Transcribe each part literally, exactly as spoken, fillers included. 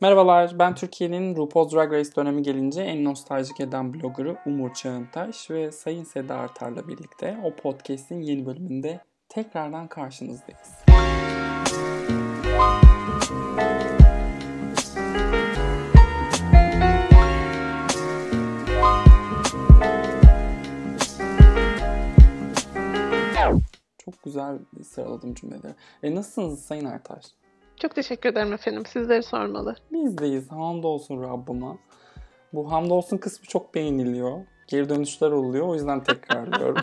Merhabalar, ben Türkiye'nin RuPaul Drag Race dönemi gelince en nostaljik eden bloggerı Umur Çağıntaş ve Sayın Seda Artar'la birlikte o podcast'in yeni bölümünde tekrardan karşınızdayız. Çok güzel sıraladım cümleleri. E, nasılsınız Sayın Artar? Çok teşekkür ederim efendim. Sizleri sormalı. Biz deyiz. Hamdolsun Rabbıma. Bu hamdolsun kısmı çok beğeniliyor. Geri dönüşler oluyor. O yüzden tekrarlıyorum.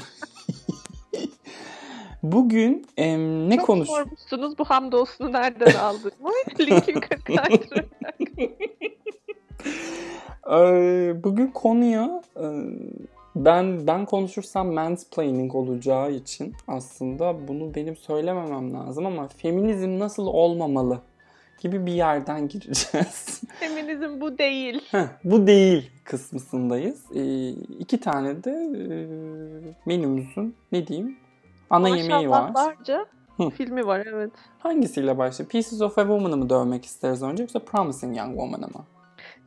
Bugün e, ne çok konuş... Çok sormuşsunuz. Bu hamdolsunu nereden aldın? Linkin kakar. e, bugün konuya... E, Ben ben konuşursam mansplaining olacağı için aslında bunu benim söylememem lazım ama feminizm nasıl olmamalı gibi bir yerden gireceğiz. Feminizm bu değil. Heh, bu değil kısmısındayız. Ee, iki tane de e, menümüzün ne diyeyim ana Maşallah yemeği var. Maşallahlarca filmi var evet. Hangisiyle başlayalım? Pieces of a Woman'ı mı dövmek isteriz önce yoksa Promising Young Woman'ı mı?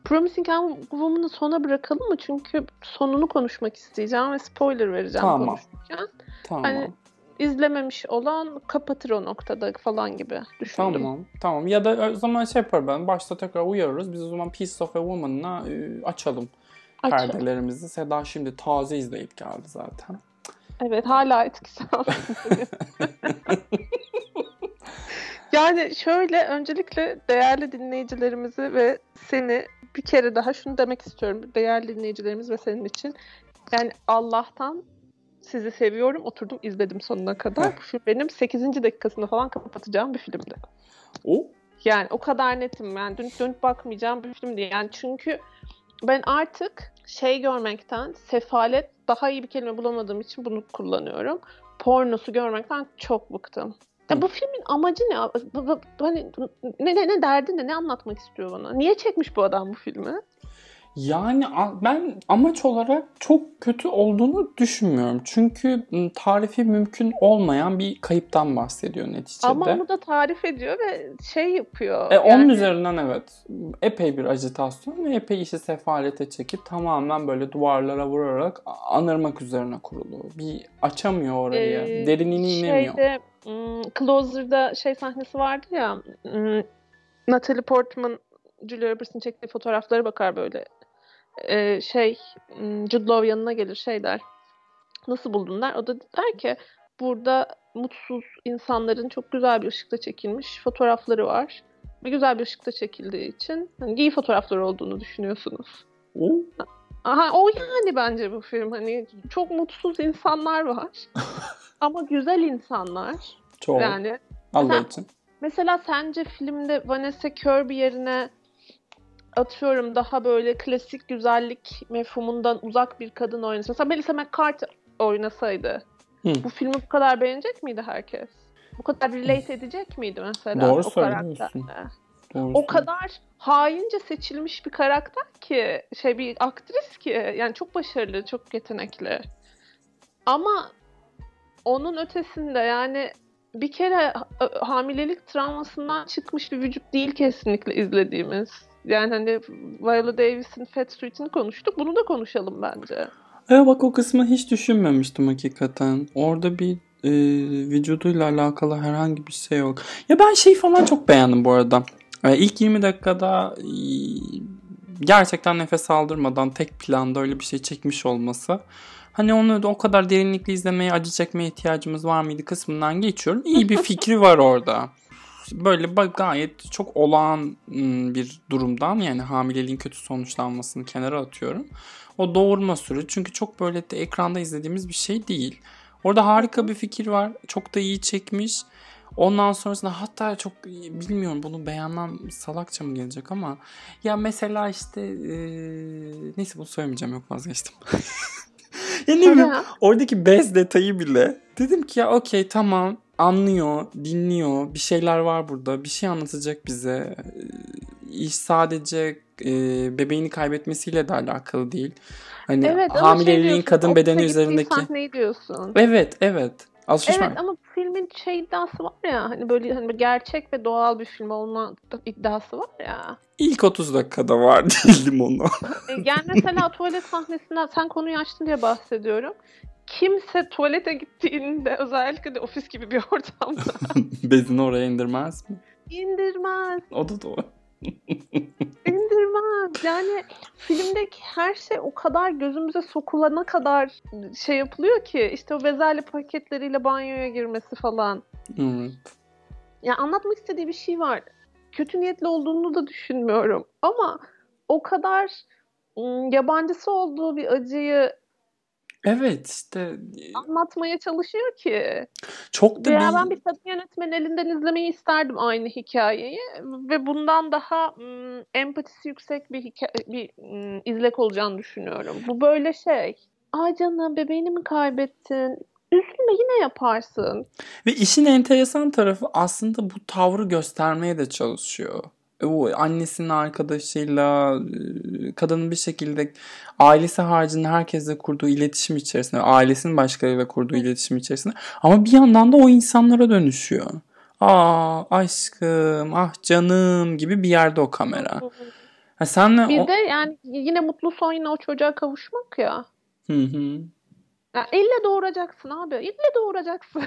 Promising Young Woman'ı sona bırakalım mı? Çünkü sonunu konuşmak isteyeceğim ve spoiler vereceğim tamam. konuşurken. Tamam. Hani izlememiş olan kapatır o noktada falan gibi düşündüm. Tamam. Tamam. Ya da o zaman şey yapar ben. Başta tekrar uyarırız. Biz o zaman Pieces of a Woman'la açalım, açalım perdelerimizi. Seda şimdi taze izleyip geldi zaten. Evet. Hala etkisi altında. Yani şöyle öncelikle değerli dinleyicilerimizi ve seni bir kere daha şunu demek istiyorum. Değerli dinleyicilerimiz ve senin için. Yani Allah'tan sizi seviyorum. Oturdum izledim sonuna kadar. Bu film benim sekizinci dakikasında falan kapatacağım bir filmdi. O? Yani o kadar netim. Yani dönüp dönüp bakmayacağım bir filmdi. Yani çünkü ben artık şey görmekten sefalet daha iyi bir kelime bulamadığım için bunu kullanıyorum. Pornosu görmekten çok bıktım. Ya bu filmin amacı ne? Hani ne ne ne derdi ne? Ne anlatmak istiyor bana? Niye çekmiş bu adam bu filmi? Yani ben amaç olarak çok kötü olduğunu düşünmüyorum. Çünkü tarifi mümkün olmayan bir kayıptan bahsediyor neticede. Ama bu da tarif ediyor ve şey yapıyor. E, yani... Onun üzerinden evet. Epey bir ajitasyon ve epey işi sefalete çekip tamamen böyle duvarlara vurarak anırmak üzerine kurulu. Bir açamıyor orayı. Ee, Derinini inemiyor. Şeyde... Closer'da şey sahnesi vardı ya, Natalie Portman, Julia Roberts'ın çektiği fotoğraflara bakar böyle. Ee, şey, Jude Law yanına gelir şey der. Nasıl buldun der. O da der ki burada mutsuz insanların çok güzel bir ışıkta çekilmiş fotoğrafları var. Bir güzel bir ışıkta çekildiği için hani iyi fotoğraflar olduğunu düşünüyorsunuz. O? Aha, o yani bence bu film hani çok mutsuz insanlar var. Ama güzel insanlar. Çok. Yani. Allah sen, için. Mesela sence filmde Vanessa Kirby yerine atıyorum daha böyle klasik güzellik mefhumundan uzak bir kadın oynasa. Mesela Melissa McCarthy oynasaydı. Hı. Bu filmi bu kadar beğenecek miydi herkes? Bu kadar relate edecek miydi mesela Doğru o karakterle? Doğru o kadar haince seçilmiş bir karakter ki şey bir aktris ki yani çok başarılı, çok yetenekli. Ama onun ötesinde yani bir kere hamilelik travmasından çıkmış bir vücut değil kesinlikle izlediğimiz. Yani hani Viola Davis'in Fat Suit'ini konuştuk. Bunu da konuşalım bence. E bak o kısmı hiç düşünmemiştim hakikaten. Orada bir e, vücuduyla alakalı herhangi bir şey yok. Ya ben şeyi falan çok beğendim bu arada. E, ilk yirmi dakikada e, gerçekten nefes aldırmadan tek planda öyle bir şey çekmiş olması... Hani onu da o kadar derinlikli izlemeye, acı çekmeye ihtiyacımız var mıydı kısmından geçiyorum. İyi bir fikri var orada. Böyle gayet çok olağan bir durumdan yani hamileliğin kötü sonuçlanmasını kenara atıyorum. O doğurma süreci çünkü çok böyle de ekranda izlediğimiz bir şey değil. Orada harika bir fikir var. Çok da iyi çekmiş. Ondan sonrasında hatta çok bilmiyorum bunu beğenmem salakça mı gelecek ama ya mesela işte ee, neyse bunu söylemeyeceğim yok vazgeçtim. Yani ne bileyim oradaki bez detayı bile dedim ki ya okey tamam anlıyor, dinliyor, bir şeyler var burada, bir şey anlatacak bize. İş sadece e, bebeğini kaybetmesiyle de alakalı değil. Hani evet, hamileliğin şey kadın bedeni üzerindeki. Evet, sahneyi diyorsun. Evet, evet. Az şişman. Evet ama filmin şey iddiası var ya, hani böyle hani gerçek ve doğal bir film olma iddiası var ya. İlk otuz dakikada var değildim onu. Yani mesela tuvalet sahnesinden, sen konuyu açtın diye bahsediyorum. Kimse tuvalete gittiğinde, özellikle de ofis gibi bir ortamda bezini oraya indirmez mi? İndirmez. O da doğru. İndirmez. Yani filmdeki her şey o kadar gözümüze sokulana kadar şey yapılıyor ki, işte o bezelye paketleriyle banyoya girmesi falan. Evet. Ya anlatmak istediği bir şey var. Kötü niyetli olduğunu da düşünmüyorum. Ama o kadar ım, yabancısı olduğu bir acıyı evet işte anlatmaya çalışıyor ki. Çok da ya, ben bir kadın yönetmenin elinden izlemeyi isterdim aynı hikayeyi ve bundan daha ım, empatisi yüksek bir hikaye, bir ım, izlek olacağını düşünüyorum. Bu böyle şey. Ay canım, bebeğini mi kaybettin? Üzülme, yine yaparsın. Ve işin enteresan tarafı aslında bu tavrı göstermeye de çalışıyor. O annesinin arkadaşıyla, kadının bir şekilde ailesi haricinde herkesle kurduğu iletişim içerisinde, ailesinin başkalarıyla kurduğu iletişim içerisinde, ama bir yandan da o insanlara dönüşüyor. Aa aşkım, ah canım gibi bir yerde o kamera. Ha, senle bir o... de yani yine mutlu son, yine o çocuğa kavuşmak ya. Hı hı. Ya elle doğuracaksın abi. Elle doğuracaksın.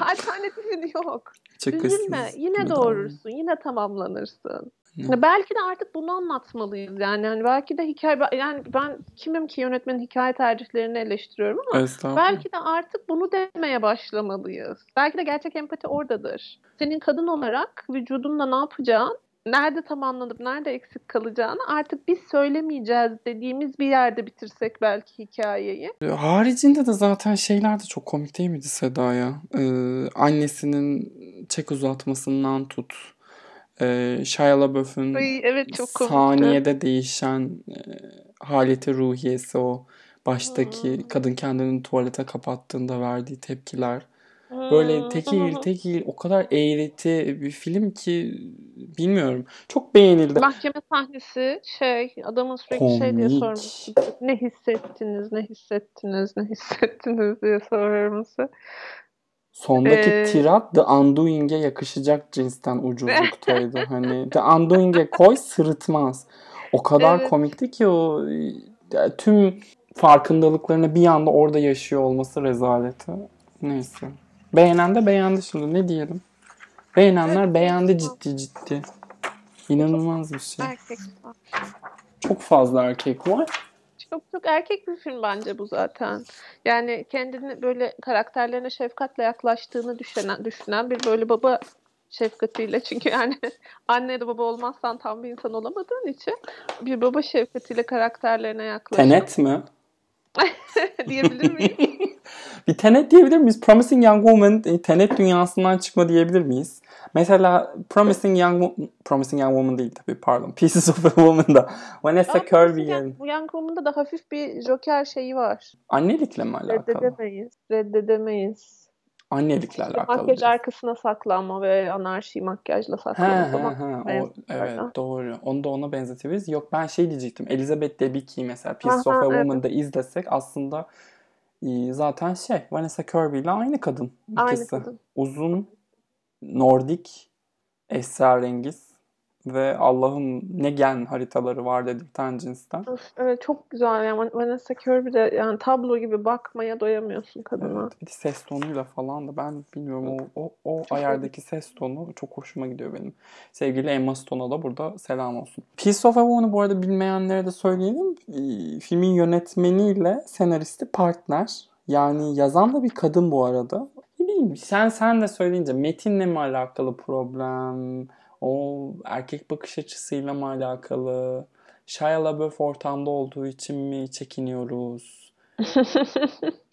Alternatifin yok. Çok üzülme. Yine doğurursun. Yine tamamlanırsın. Yani belki de artık bunu anlatmalıyız. Yani, yani belki de hikaye... Yani ben kimim ki yönetmenin hikaye tercihlerini eleştiriyorum ama belki de artık bunu demeye başlamalıyız. Belki de gerçek empati oradadır. Senin kadın olarak vücudunla ne yapacağın, nerede tamamlanıp nerede eksik kalacağını artık biz söylemeyeceğiz dediğimiz bir yerde bitirsek belki hikayeyi. Haricinde de zaten şeyler de çok komik değil miydi Seda ya? Ee, annesinin çek uzatmasından tut. Ee, Shia LaBeouf'un evet, saniyede değişen e, haleti ruhiyesi, o baştaki hmm. kadın kendini tuvalete kapattığında verdiği tepkiler. Böyle tekil tekil o kadar eğreti bir film ki bilmiyorum. Çok beğenildi. Mahkeme sahnesi şey, adamın sürekli komik şey diye sorması. Ne hissettiniz, ne hissettiniz, ne hissettiniz diye sorması. Sondaki ee... tirat The Undoing'e yakışacak cinsten ucuzluktaydı. Hani The Undoing'e koy sırıtmaz. O kadar evet. komikti ki o tüm farkındalıklarını bir anda orada yaşıyor olması rezaleti. Neyse. Beğenen de beğendi şimdi, ne diyelim. Beğenenler beğendi ciddi ciddi. İnanılmaz bir şey. Erkek var. Çok fazla erkek var. Çok çok erkek bir film bence bu zaten. Yani kendini böyle karakterlerine şefkatle yaklaştığını düşünen, düşünen bir böyle baba şefkatiyle, çünkü yani anne ya da baba olmazsan tam bir insan olamadığın için bir baba şefkatiyle karakterlerine yaklaşan. Tenet mi? Diyebilir miyim? Bir Tenet diyebilir miyiz? Promising Young Woman Tenet dünyasından çıkma diyebilir miyiz? Mesela Promising Young Promising Young Woman değil tabii, pardon. Pieces of a Woman'da Vanessa Kirby yani. Bu Young Woman'da da hafif bir Joker şeyi var. Annelikle mi alakalı? Reddedemeyiz. Reddedemeyiz. Annelikle işte alakalı. Makyaj diyorsun. Arkasına saklanma ve anarşi makyajla saklanma. He, he, he. O, evet doğru. Onu da ona benzetiriz. Yok ben şey diyecektim. Elizabeth Debicki mesela Pieces Aha, of a evet. Woman'da izlesek aslında zaten şey, Vanessa Kirby ile aynı kadın. Aynı kadın. Uzun, nordik, esrarengiz ve Allah'ın ne gen haritaları var dedikten cinsten. Evet çok güzel yani Vanessa Kirby de yani tablo gibi, bakmaya doyamıyorsun kadına. Evet, bir de ses tonuyla falan da ben bilmiyorum o o, o ayardaki ses tonu çok hoşuma gidiyor benim. Sevgili Emma Stone'a da burada selam olsun. Piece of Woman'ı bu arada bilmeyenlere de söyleyelim. Filmin yönetmeniyle senaristi partner. Yani yazan da bir kadın bu arada. Bilmiyorum, sen sen de söyleyince metinle mi alakalı problem? O erkek bakış açısıyla mı alakalı? Shia LaBeouf ortamda olduğu için mi çekiniyoruz?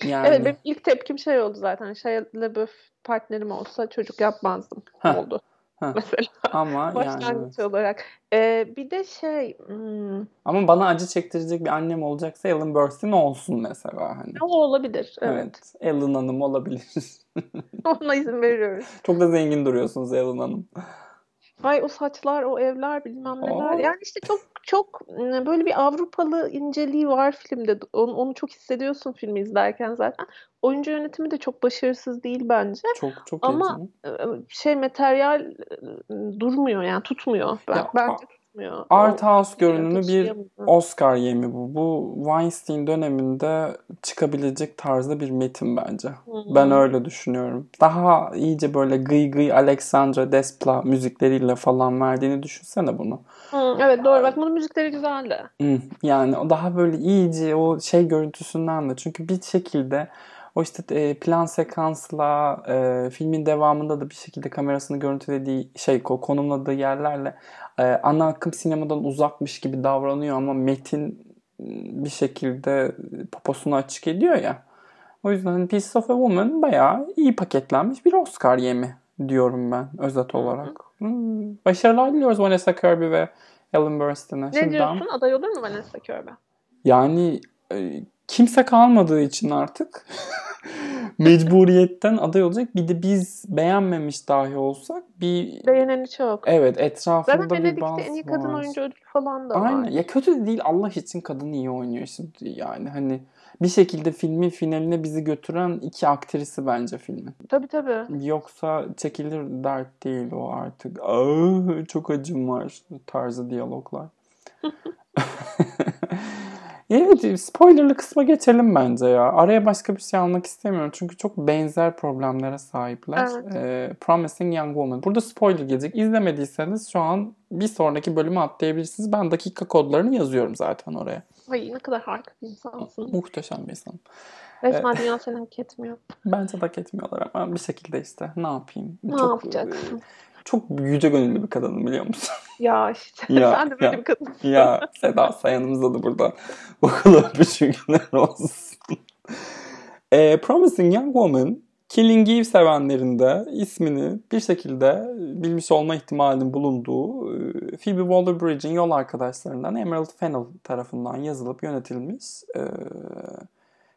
Yani... Evet, benim ilk tepkim şey oldu zaten. Shia LaBeouf partnerim olsa çocuk yapmazdım ha. oldu. Ha. Mesela. Ama başlangıç yani... olarak. Ee, bir de şey... Hmm... Ama bana acı çektirecek bir annem olacaksa Ellen Burstyn olsun mesela. Hani. O olabilir. Evet. evet. Ellen Hanım olabilir. Ona izin veriyoruz. Çok da zengin duruyorsunuz Ellen Hanım. Ay o saçlar, o evler, bilmem neler. Aa. Yani işte çok çok böyle bir Avrupalı inceliği var filmde. Onu, onu çok hissediyorsun filmi izlerken zaten. Oyuncu yönetimi de çok başarısız değil bence. Çok çok iyi. Ama şey materyal durmuyor yani, tutmuyor. Ben, ya, bence tutmuyor. Art House görünümlü bir Oscar yemi bu. Bu Weinstein döneminde çıkabilecek tarzda bir metin bence. Hı-hı. Ben öyle düşünüyorum. Daha iyice böyle gıy gıy Alessandro Despla müzikleriyle falan verdiğini düşünsene bunu. Hı, evet doğru. Bak bunun müzikleri güzeldi. Hı, yani daha böyle iyice o şey görüntüsünden de. Çünkü bir şekilde o işte plan sekansla e, filmin devamında da bir şekilde kamerasını görüntülediği şey konumladığı yerlerle e, ana akım sinemadan uzakmış gibi davranıyor ama metin bir şekilde poposunu açık ediyor ya. O yüzden Pieces of a Woman bayağı iyi paketlenmiş bir Oscar yemi diyorum ben özet olarak. Hmm. Başarılar diliyoruz Vanessa Kirby ve Ellen Burstyn'e. Ne Şimdi diyorsun? Ben... Aday olur mu Vanessa Kirby? Yani... E, kimse kalmadığı için artık mecburiyetten aday olacak. Bir de biz beğenmemiş dahi olsak bir... Beğeneni çok. Evet, etrafında zaten bir bazı var. Zaten en iyi kadın oyuncu ödülü falan da var. Aynen. Ya kötü de değil, Allah için kadın iyi oynuyor şimdi yani hani. Bir şekilde filmin finaline bizi götüren iki aktrisi bence filmin. Tabii tabii. Yoksa çekilir dert değil o artık. Aa, çok acım var tarzı diyaloglar. Evet, spoilerlı kısma geçelim bence ya. Araya başka bir şey almak istemiyorum. Çünkü çok benzer problemlere sahipler. Evet. Ee, Promising Young Woman. Burada spoiler gelecek. İzlemediyseniz şu an bir sonraki bölümü atlayabilirsiniz. Ben dakika kodlarını yazıyorum zaten oraya. Ay ne kadar harika bir insansın. Muhteşem bir insan. Resmen dünya seni hak etmiyor. Bence hak etmiyorlar ama bir şekilde işte ne yapayım. Ne çok, yapacaksın? Çok yüce gönüllü bir kadınım biliyor musun? Ya işte ya, sen de böyle ya, bir kadınsın. Ya Seda Sayan'ımıza da burada okul öpüşü günler olsun. e, Promising Young Woman, Killing Eve sevenlerinde ismini bir şekilde bilmiş olma ihtimalinin bulunduğu Phoebe Waller-Bridge'in yol arkadaşlarından Emerald Fennell tarafından yazılıp yönetilmiş e,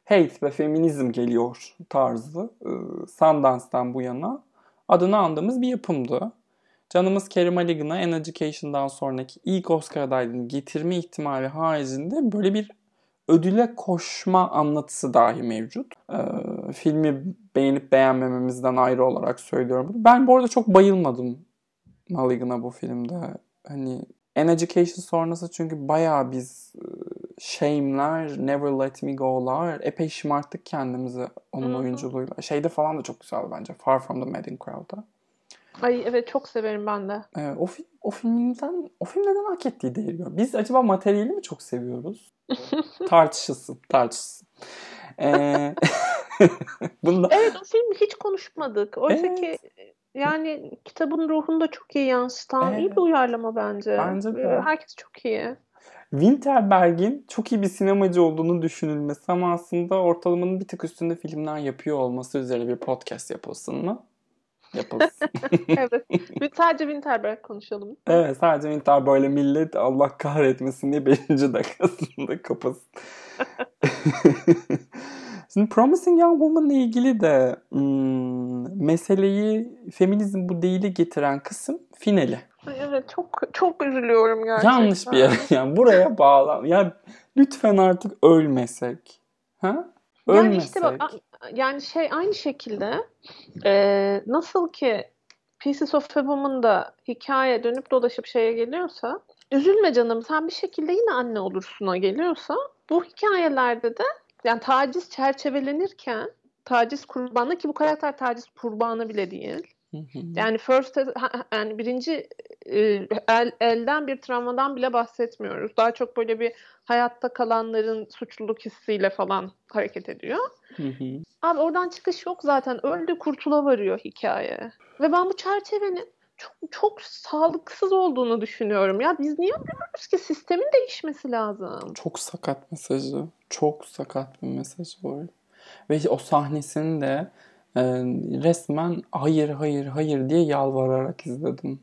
hate ve feminizm geliyor tarzı e, Sundance'dan bu yana adını andığımız bir yapımdı. Canımız Carey Mulligan'a en Education'dan sonraki ilk Oscar adaylığını getirme ihtimali haricinde böyle bir ödüle koşma anlatısı dahi mevcut. Ee, filmi beğenip beğenmememizden ayrı olarak söylüyorum. Ben bu arada çok bayılmadım Mulligan'a bu filmde. Hani An Education sonrası çünkü bayağı biz shame'ler, Never Let Me Go'lar epey şımarttık kendimizi onun Hı-hı. oyunculuğuyla. Şeyde falan da çok güzeldi bence. Far From The Madding Crowd'da. Ay evet çok severim ben de. Ee, o, fi- o filmden o film neden hak ettiği değil. Biz acaba materyali mi çok seviyoruz? Tartışılsın, tartışılsın. Ee, bunda... Evet o filmi hiç konuşmadık. Oysa evet. ki yani kitabın ruhunu da çok iyi yansıtan evet. iyi bir uyarlama bence. Bence de. Herkes çok iyi. Winterberg'in çok iyi bir sinemacı olduğunu düşünülmesi ama aslında ortalamanın bir tık üstünde filmler yapıyor olması üzerine bir podcast yapılsın mı? Yapılsın. Evet. Sadece Winterberg konuşalım. Evet sadece Winterberg böyle millet Allah kahretmesin diye beşinci dakikasında kapasın. Şimdi Promising Young Woman'la ilgili de hmm, meseleyi feminizm bu değili getiren kısım finali. Evet çok çok üzülüyorum gerçekten. Yanlış bir yer yani buraya bağlan. Ya lütfen artık ölmesek. Ha? Ölmesek. Yani işte bak yani şey aynı şekilde e, nasıl ki Pieces of a Woman'da hikaye dönüp dolaşıp şeye geliyorsa üzülme canım sen bir şekilde yine anne olursun'a geliyorsa bu hikayelerde de yani taciz çerçevelenirken taciz kurbanı ki bu karakter taciz kurbanı bile değil. Yani first yani birinci el, elden bir travmadan bile bahsetmiyoruz. Daha çok böyle bir hayatta kalanların suçluluk hissiyle falan hareket ediyor. Abi oradan çıkış yok zaten. Öldü kurtula varıyor hikaye. Ve ben bu çerçevenin çok çok sağlıksız olduğunu düşünüyorum. Ya biz niye biliyoruz ki sistemin değişmesi lazım? Çok sakat mesajı. Çok sakat bir mesaj var. Ve o sahnesini de resmen hayır hayır hayır diye yalvararak izledim.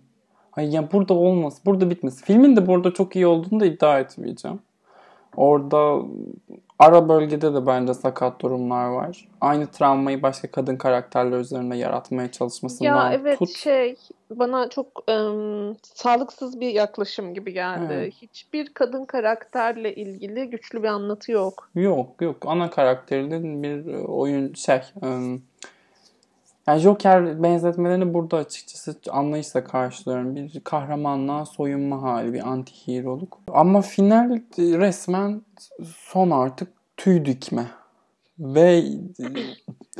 Hayır yani burada olmaz, burada bitmez. Filmin de burada çok iyi olduğunu da iddia etmeyeceğim. Orada ara bölgede de bence sakat durumlar var. Aynı travmayı başka kadın karakterler üzerinde yaratmaya çalışmasından ya evet, tut. Şey, bana çok ım, sağlıksız bir yaklaşım gibi geldi. Evet. Hiçbir kadın karakterle ilgili güçlü bir anlatı yok. Yok yok. Ana karakterinin bir oyun şey... Im, yani Joker benzetmelerini burada açıkçası anlayışla karşılıyorum. Bir kahramanlığa soyunma hali, bir anti-hero'luk. Ama final resmen son artık tüy dikme. Ve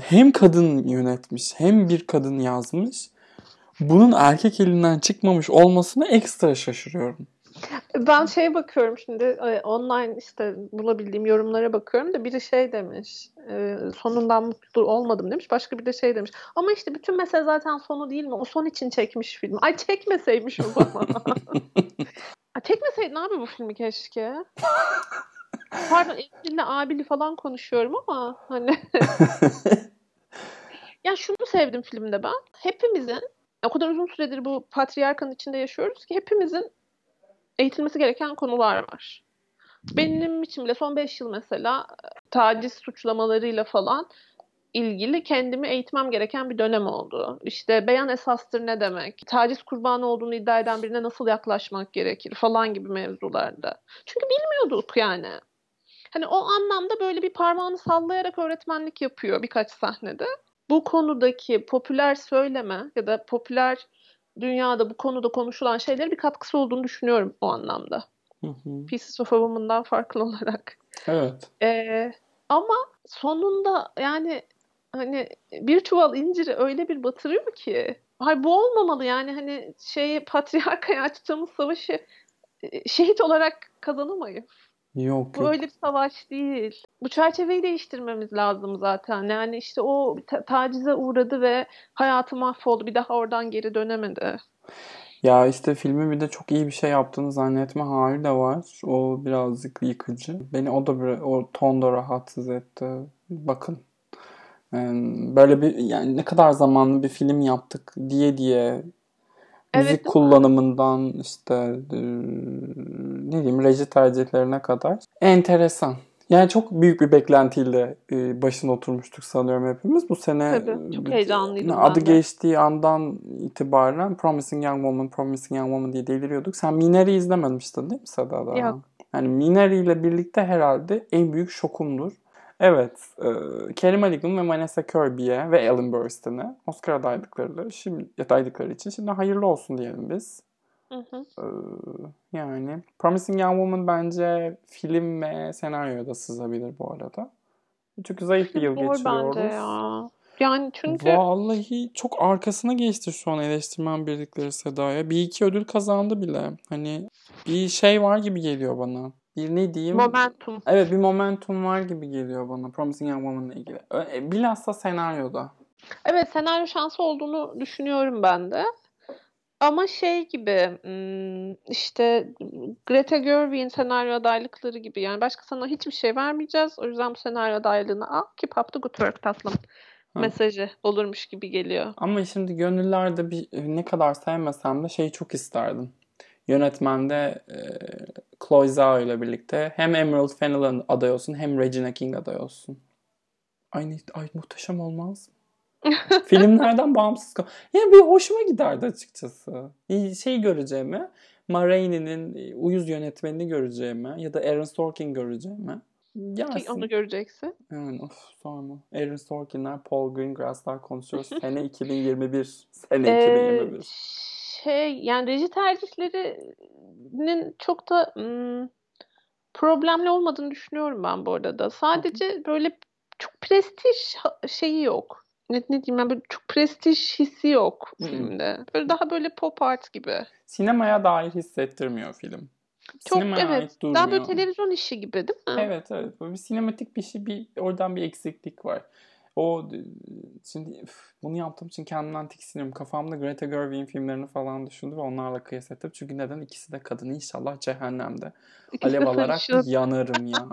hem kadın yönetmiş hem bir kadın yazmış. Bunun erkek elinden çıkmamış olmasına ekstra şaşırıyorum. Ben şeye bakıyorum şimdi, online işte bulabildiğim yorumlara bakıyorum da biri şey demiş, sonundan mutlu olmadım demiş, başka biri de şey demiş, ama işte bütün mesele zaten sonu değil mi, o son için çekmiş film. Ay çekmeseymiş o zaman. Ay çekmeseydin abi bu filmi keşke. Pardon, Eylül'le abili falan konuşuyorum ama hani. Ya şunu sevdim filmde ben, hepimizin, o kadar uzun süredir bu patriarkanın içinde yaşıyoruz ki hepimizin eğitilmesi gereken konular var. Benim için bile son beş yıl mesela taciz suçlamalarıyla falan ilgili kendimi eğitmem gereken bir dönem oldu. İşte beyan esastır ne demek, taciz kurbanı olduğunu iddia eden birine nasıl yaklaşmak gerekir falan gibi mevzularda. Çünkü bilmiyorduk yani. Hani o anlamda böyle bir parmağını sallayarak öğretmenlik yapıyor birkaç sahnede. Bu konudaki popüler söyleme ya da popüler dünyada bu konuda konuşulan şeylere bir katkısı olduğunu düşünüyorum o anlamda. Hı hı. Pieces of a Woman'dan farklı olarak. Evet. Ee, ama sonunda yani hani bir çuval inciri öyle bir batırıyor ki, hayır bu olmamalı yani, hani şeyi, patriarkaya açtığımız savaşı şehit olarak kazanamayız. Yok, bu yok. Öyle bir savaş değil. Bu çerçeveyi değiştirmemiz lazım zaten. Yani işte o ta- tacize uğradı ve hayatı mahvoldu. Bir daha oradan geri dönemedi. Ya işte filmin bir de çok iyi bir şey yaptığını zannetme hali de var. O birazcık yıkıcı. Beni o da bir, o ton da rahatsız etti. Bakın. Böyle bir yani ne kadar zamanlı bir film yaptık diye diye. Müzik evet, kullanımından işte e, ne diyeyim reji tercihlerine kadar. Enteresan. Yani çok büyük bir beklentiyle e, başına oturmuştuk sanıyorum hepimiz. Bu sene tabii, çok heyecanlıydım e, adı geçtiği andan itibaren Promising Young Woman, Promising Young Woman diye deliriyorduk. Sen Mineri'yi izlememiştin değil mi Seda daha? Yok. Yani Mineri ile birlikte herhalde en büyük şokumdur. Evet, e, Kerim Malignum ve Vanessa Kirby'ye ve Ellen Burstyn'e Oscar adaylıkları, şimdi, adaylıkları için şimdi hayırlı olsun diyelim biz. Hı hı. E, yani Promising Young Woman bence film ve senaryoda sızabilir bu arada. Çünkü zayıf bir yıl geçiriyoruz. Bence ya. Yani çünkü... Vallahi çok arkasına geçti şu an eleştirmen birlikleri Seda'ya. Bir iki ödül kazandı bile. Hani bir şey var gibi geliyor bana. Bir ne diyeyim? Momentum. Evet, bir momentum var gibi geliyor bana Promising Young Woman'la ilgili. Bilhassa senaryoda. Evet, senaryo şansı olduğunu düşünüyorum ben de. Ama şey gibi işte Greta Gerwig'in senaryo adaylıkları gibi, yani başka sana hiçbir şey vermeyeceğiz. O yüzden bu senaryo adaylığını al ki Pop the Good Work tatlım. Ha. Mesajı olurmuş gibi geliyor. Ama şimdi gönüllerde bir, ne kadar sevmesem de şeyi çok isterdim. Yönetmende e, Chloe Zhao ile birlikte hem Emerald Fennell aday olsun hem Regina King aday olsun. Aynı, ay muhteşem olmaz mı? Filmlerden bağımsız. Yani bir hoşuma giderdi açıkçası. Şey göreceğimi, Ma Rainey'nin uyuz yönetmenini göreceğimi ya da Aaron Sorkin göreceğimi. Gelsin. Onu göreceksin. Yani of sorma. Aaron Sorkin'ler, Paul Greengrass'lar konuşuyoruz. Sene iki bin yirmi bir. Sene iki bin yirmi bir. Şey, yani reji tercihlerinin çok da ım, problemli olmadığını düşünüyorum ben bu arada da. Sadece böyle çok prestij şeyi yok. Ne, ne diyeyim ben, böyle çok prestij hissi yok filmde. Böyle daha böyle pop art gibi. Sinemaya dair hissettirmiyor film. Çok sinemaya evet. Daha böyle televizyon işi gibi değil mi? Evet evet. Böyle bir sinematik bir şey, bir oradan bir eksiklik var. O şimdi üf, bunu yaptığım için kendimden tiksiniyorum. Kafamda Greta Gerwig'in filmlerini falan düşündüm ve onlarla kıyas ettim. Çünkü neden? İkisi de kadın, inşallah cehennemde. İkisi alev alarak yanarım ya.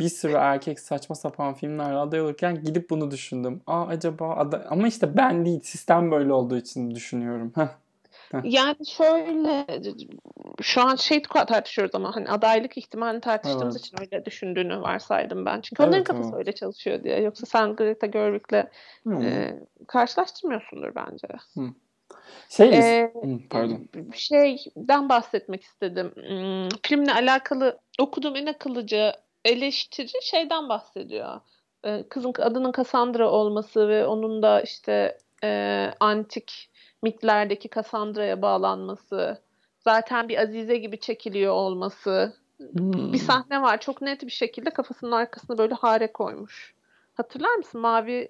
Bir sürü erkek saçma sapan filmlerle aday olurken gidip bunu düşündüm. Aa acaba aday... Ama işte ben değil, sistem böyle olduğu için düşünüyorum. Yani şöyle, şu an şey tartışıyoruz ama hani adaylık ihtimalini tartıştığımız evet. için öyle düşündüğünü varsaydım ben. Çünkü onların evet, kafası evet. öyle çalışıyor diye. Yoksa sen Greta Gerwig'le e, karşılaştırmıyorsundur bence. Hı. Şey, ee, pardon. Şeyden bahsetmek istedim. Filmle alakalı okuduğum en akıllıca eleştiri şeyden bahsediyor. Kızın adının Cassandra olması ve onun da işte e, antik mitlerdeki Cassandra'ya bağlanması, zaten bir Azize gibi çekiliyor olması. Hmm. Bir sahne var, çok net bir şekilde kafasının arkasına böyle hare koymuş. Hatırlar mısın? Mavi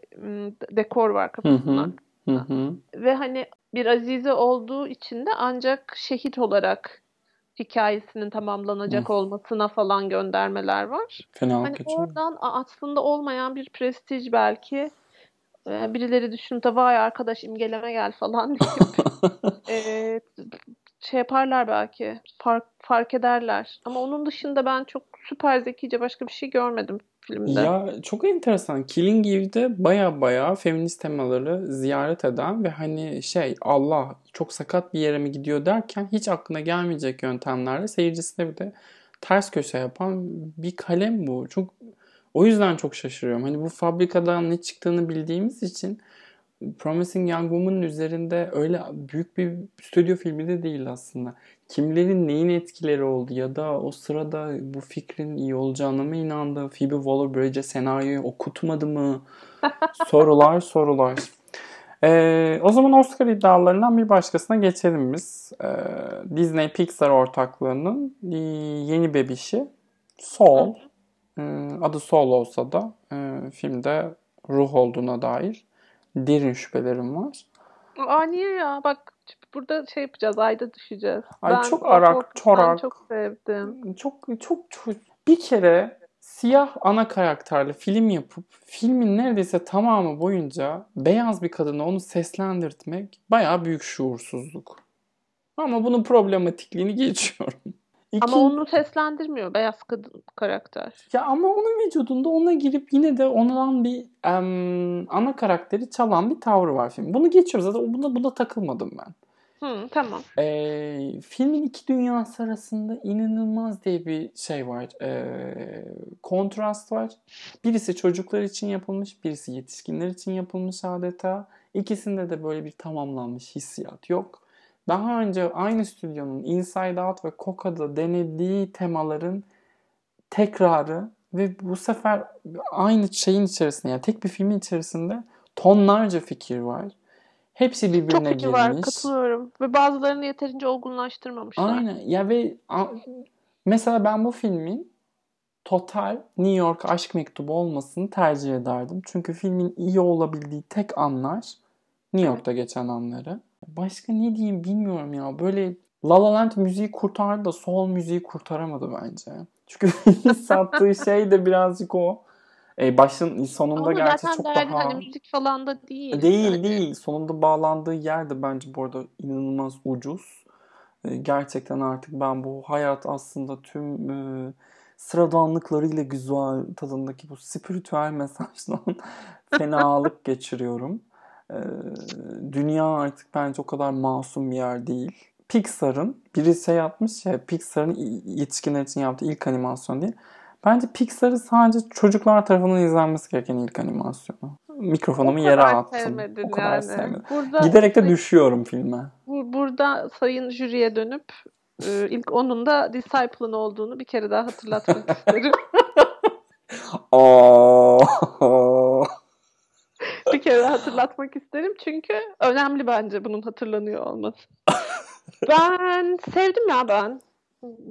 dekor var kafasının arkasında. Hı hı. Ve hani bir Azize olduğu için de ancak şehit olarak hikayesinin tamamlanacak hı. olmasına falan göndermeler var. Fena hani oradan aslında olmayan bir prestij belki. Ee, birileri düşünüp de vay arkadaş imgeleme gel falan deyip e, şey yaparlar belki. Fark, fark ederler. Ama onun dışında ben çok süper zekice başka bir şey görmedim. Filmde. Ya çok enteresan. Killing Eve'de baya baya feminist temaları ziyaret eden ve hani şey Allah çok sakat bir yere mi gidiyor derken hiç aklına gelmeyecek yöntemlerle seyircisine bir de ters köşe yapan bir kalem bu. Çok, o yüzden çok şaşırıyorum. Hani bu fabrikadan ne çıktığını bildiğimiz için Promising Young Woman'ın üzerinde öyle büyük bir stüdyo filmi de değil aslında. Kimlerin neyin etkileri oldu ya da o sırada bu fikrin iyi olacağına mı inandı? Phoebe Waller-Bridge'e senaryoyu okutmadı mı? Sorular sorular. Ee, o zaman Oscar iddialarından bir başkasına geçelim biz. Ee, Disney Pixar ortaklığının yeni bebişi Soul. Ee, adı Soul olsa da e, filmde ruh olduğuna dair derin şüphelerim var. Aa niye ya? Bak burada şey yapacağız. Ayda düşeceğiz. Ay ben çok arak, çorak. Çok sevdim. Çok, çok çok bir kere siyah ana karakterli film yapıp filmin neredeyse tamamı boyunca beyaz bir kadına onu seslendirtmek bayağı büyük şuursuzluk. Ama bunun problematikliğini geçiyorum. İki... Ama onu seslendirmiyor beyaz kadın karakter. Ya ama onun vücudunda ona girip yine de ondan bir um, ana karakteri çalan bir tavrı var film. Bunu geçiyoruz zaten. Buna, buna takılmadım ben. Hı, tamam. Ee, filmin iki dünyası arasında inanılmaz diye bir şey var. Ee, kontrast var. Birisi çocuklar için yapılmış, birisi yetişkinler için yapılmış adeta. İkisinde de böyle bir tamamlanmış hissiyat yok. Daha önce aynı stüdyonun Inside Out ve Coca'da denediği temaların tekrarı ve bu sefer aynı şeyin içerisinde, yani tek bir filmin içerisinde tonlarca fikir var. Hepsi birbirine girmiş. Çok fikir girmiş. Var, katılıyorum. Ve bazılarını yeterince olgunlaştırmamışlar. Aynen. Ya ve mesela ben bu filmin total New York Aşk Mektubu olmasını tercih ederdim. Çünkü filmin iyi olabildiği tek anlar New York'ta geçen anları. Başka ne diyeyim bilmiyorum ya. Böyle La La Land müziği kurtardı da Soul müziği kurtaramadı bence. Çünkü sattığı şey de birazcık o. E başın sonunda ama gerçi çok daha... Ama hani müzik falan da değil. Değil yani. Değil. Sonunda bağlandığı yer de bence bu arada inanılmaz ucuz. E, gerçekten artık ben bu hayat aslında tüm e, sıradanlıklarıyla güzel tadındaki bu spiritüel mesajdan fenalık geçiriyorum. Ee, dünya artık bence o kadar masum bir yer değil. Pixar'ın biri şey yapmış ya, Pixar'ın yetişkinler için yaptığı ilk animasyon değil. Bence Pixar'ın sadece çocuklar tarafından izlenmesi gereken ilk animasyonu. Mikrofonumu yere attım. O kadar yani. Sevmedim. Burada, giderek de düşüyorum filme. Burada sayın jüriye dönüp ilk onun da Disciple'ın olduğunu bir kere daha hatırlatmak isterim. Aaaaaa bir kere hatırlatmak isterim çünkü önemli bence bunun hatırlanıyor olması. Ben sevdim ya ben.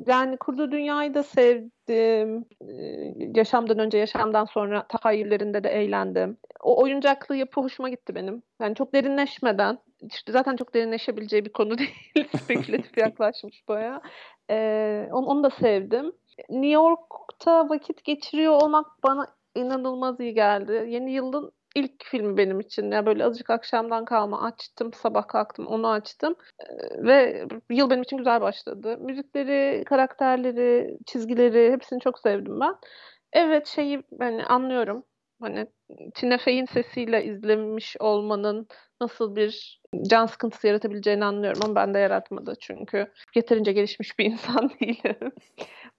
Yani kurduğu dünyayı da sevdim. Ee, yaşamdan önce, yaşamdan sonra tahayyüllerinde de eğlendim. O oyuncaklı yapı hoşuma gitti benim. Yani çok derinleşmeden, işte zaten çok derinleşebileceği bir konu değil. Spekülatif yaklaşmış baya. Ee, onu, onu da sevdim. New York'ta vakit geçiriyor olmak bana inanılmaz iyi geldi. Yeni yılın İlk filmi benim için. Yani böyle azıcık akşamdan kalma açtım. Sabah kalktım. Onu açtım. Ve yıl benim için güzel başladı. Müzikleri, karakterleri, çizgileri hepsini çok sevdim ben. Evet şeyi hani anlıyorum. Hani Çinefe'nin sesiyle izlemiş olmanın nasıl bir can sıkıntısı yaratabileceğini anlıyorum ama ben de yaratmadı çünkü yeterince gelişmiş bir insan değilim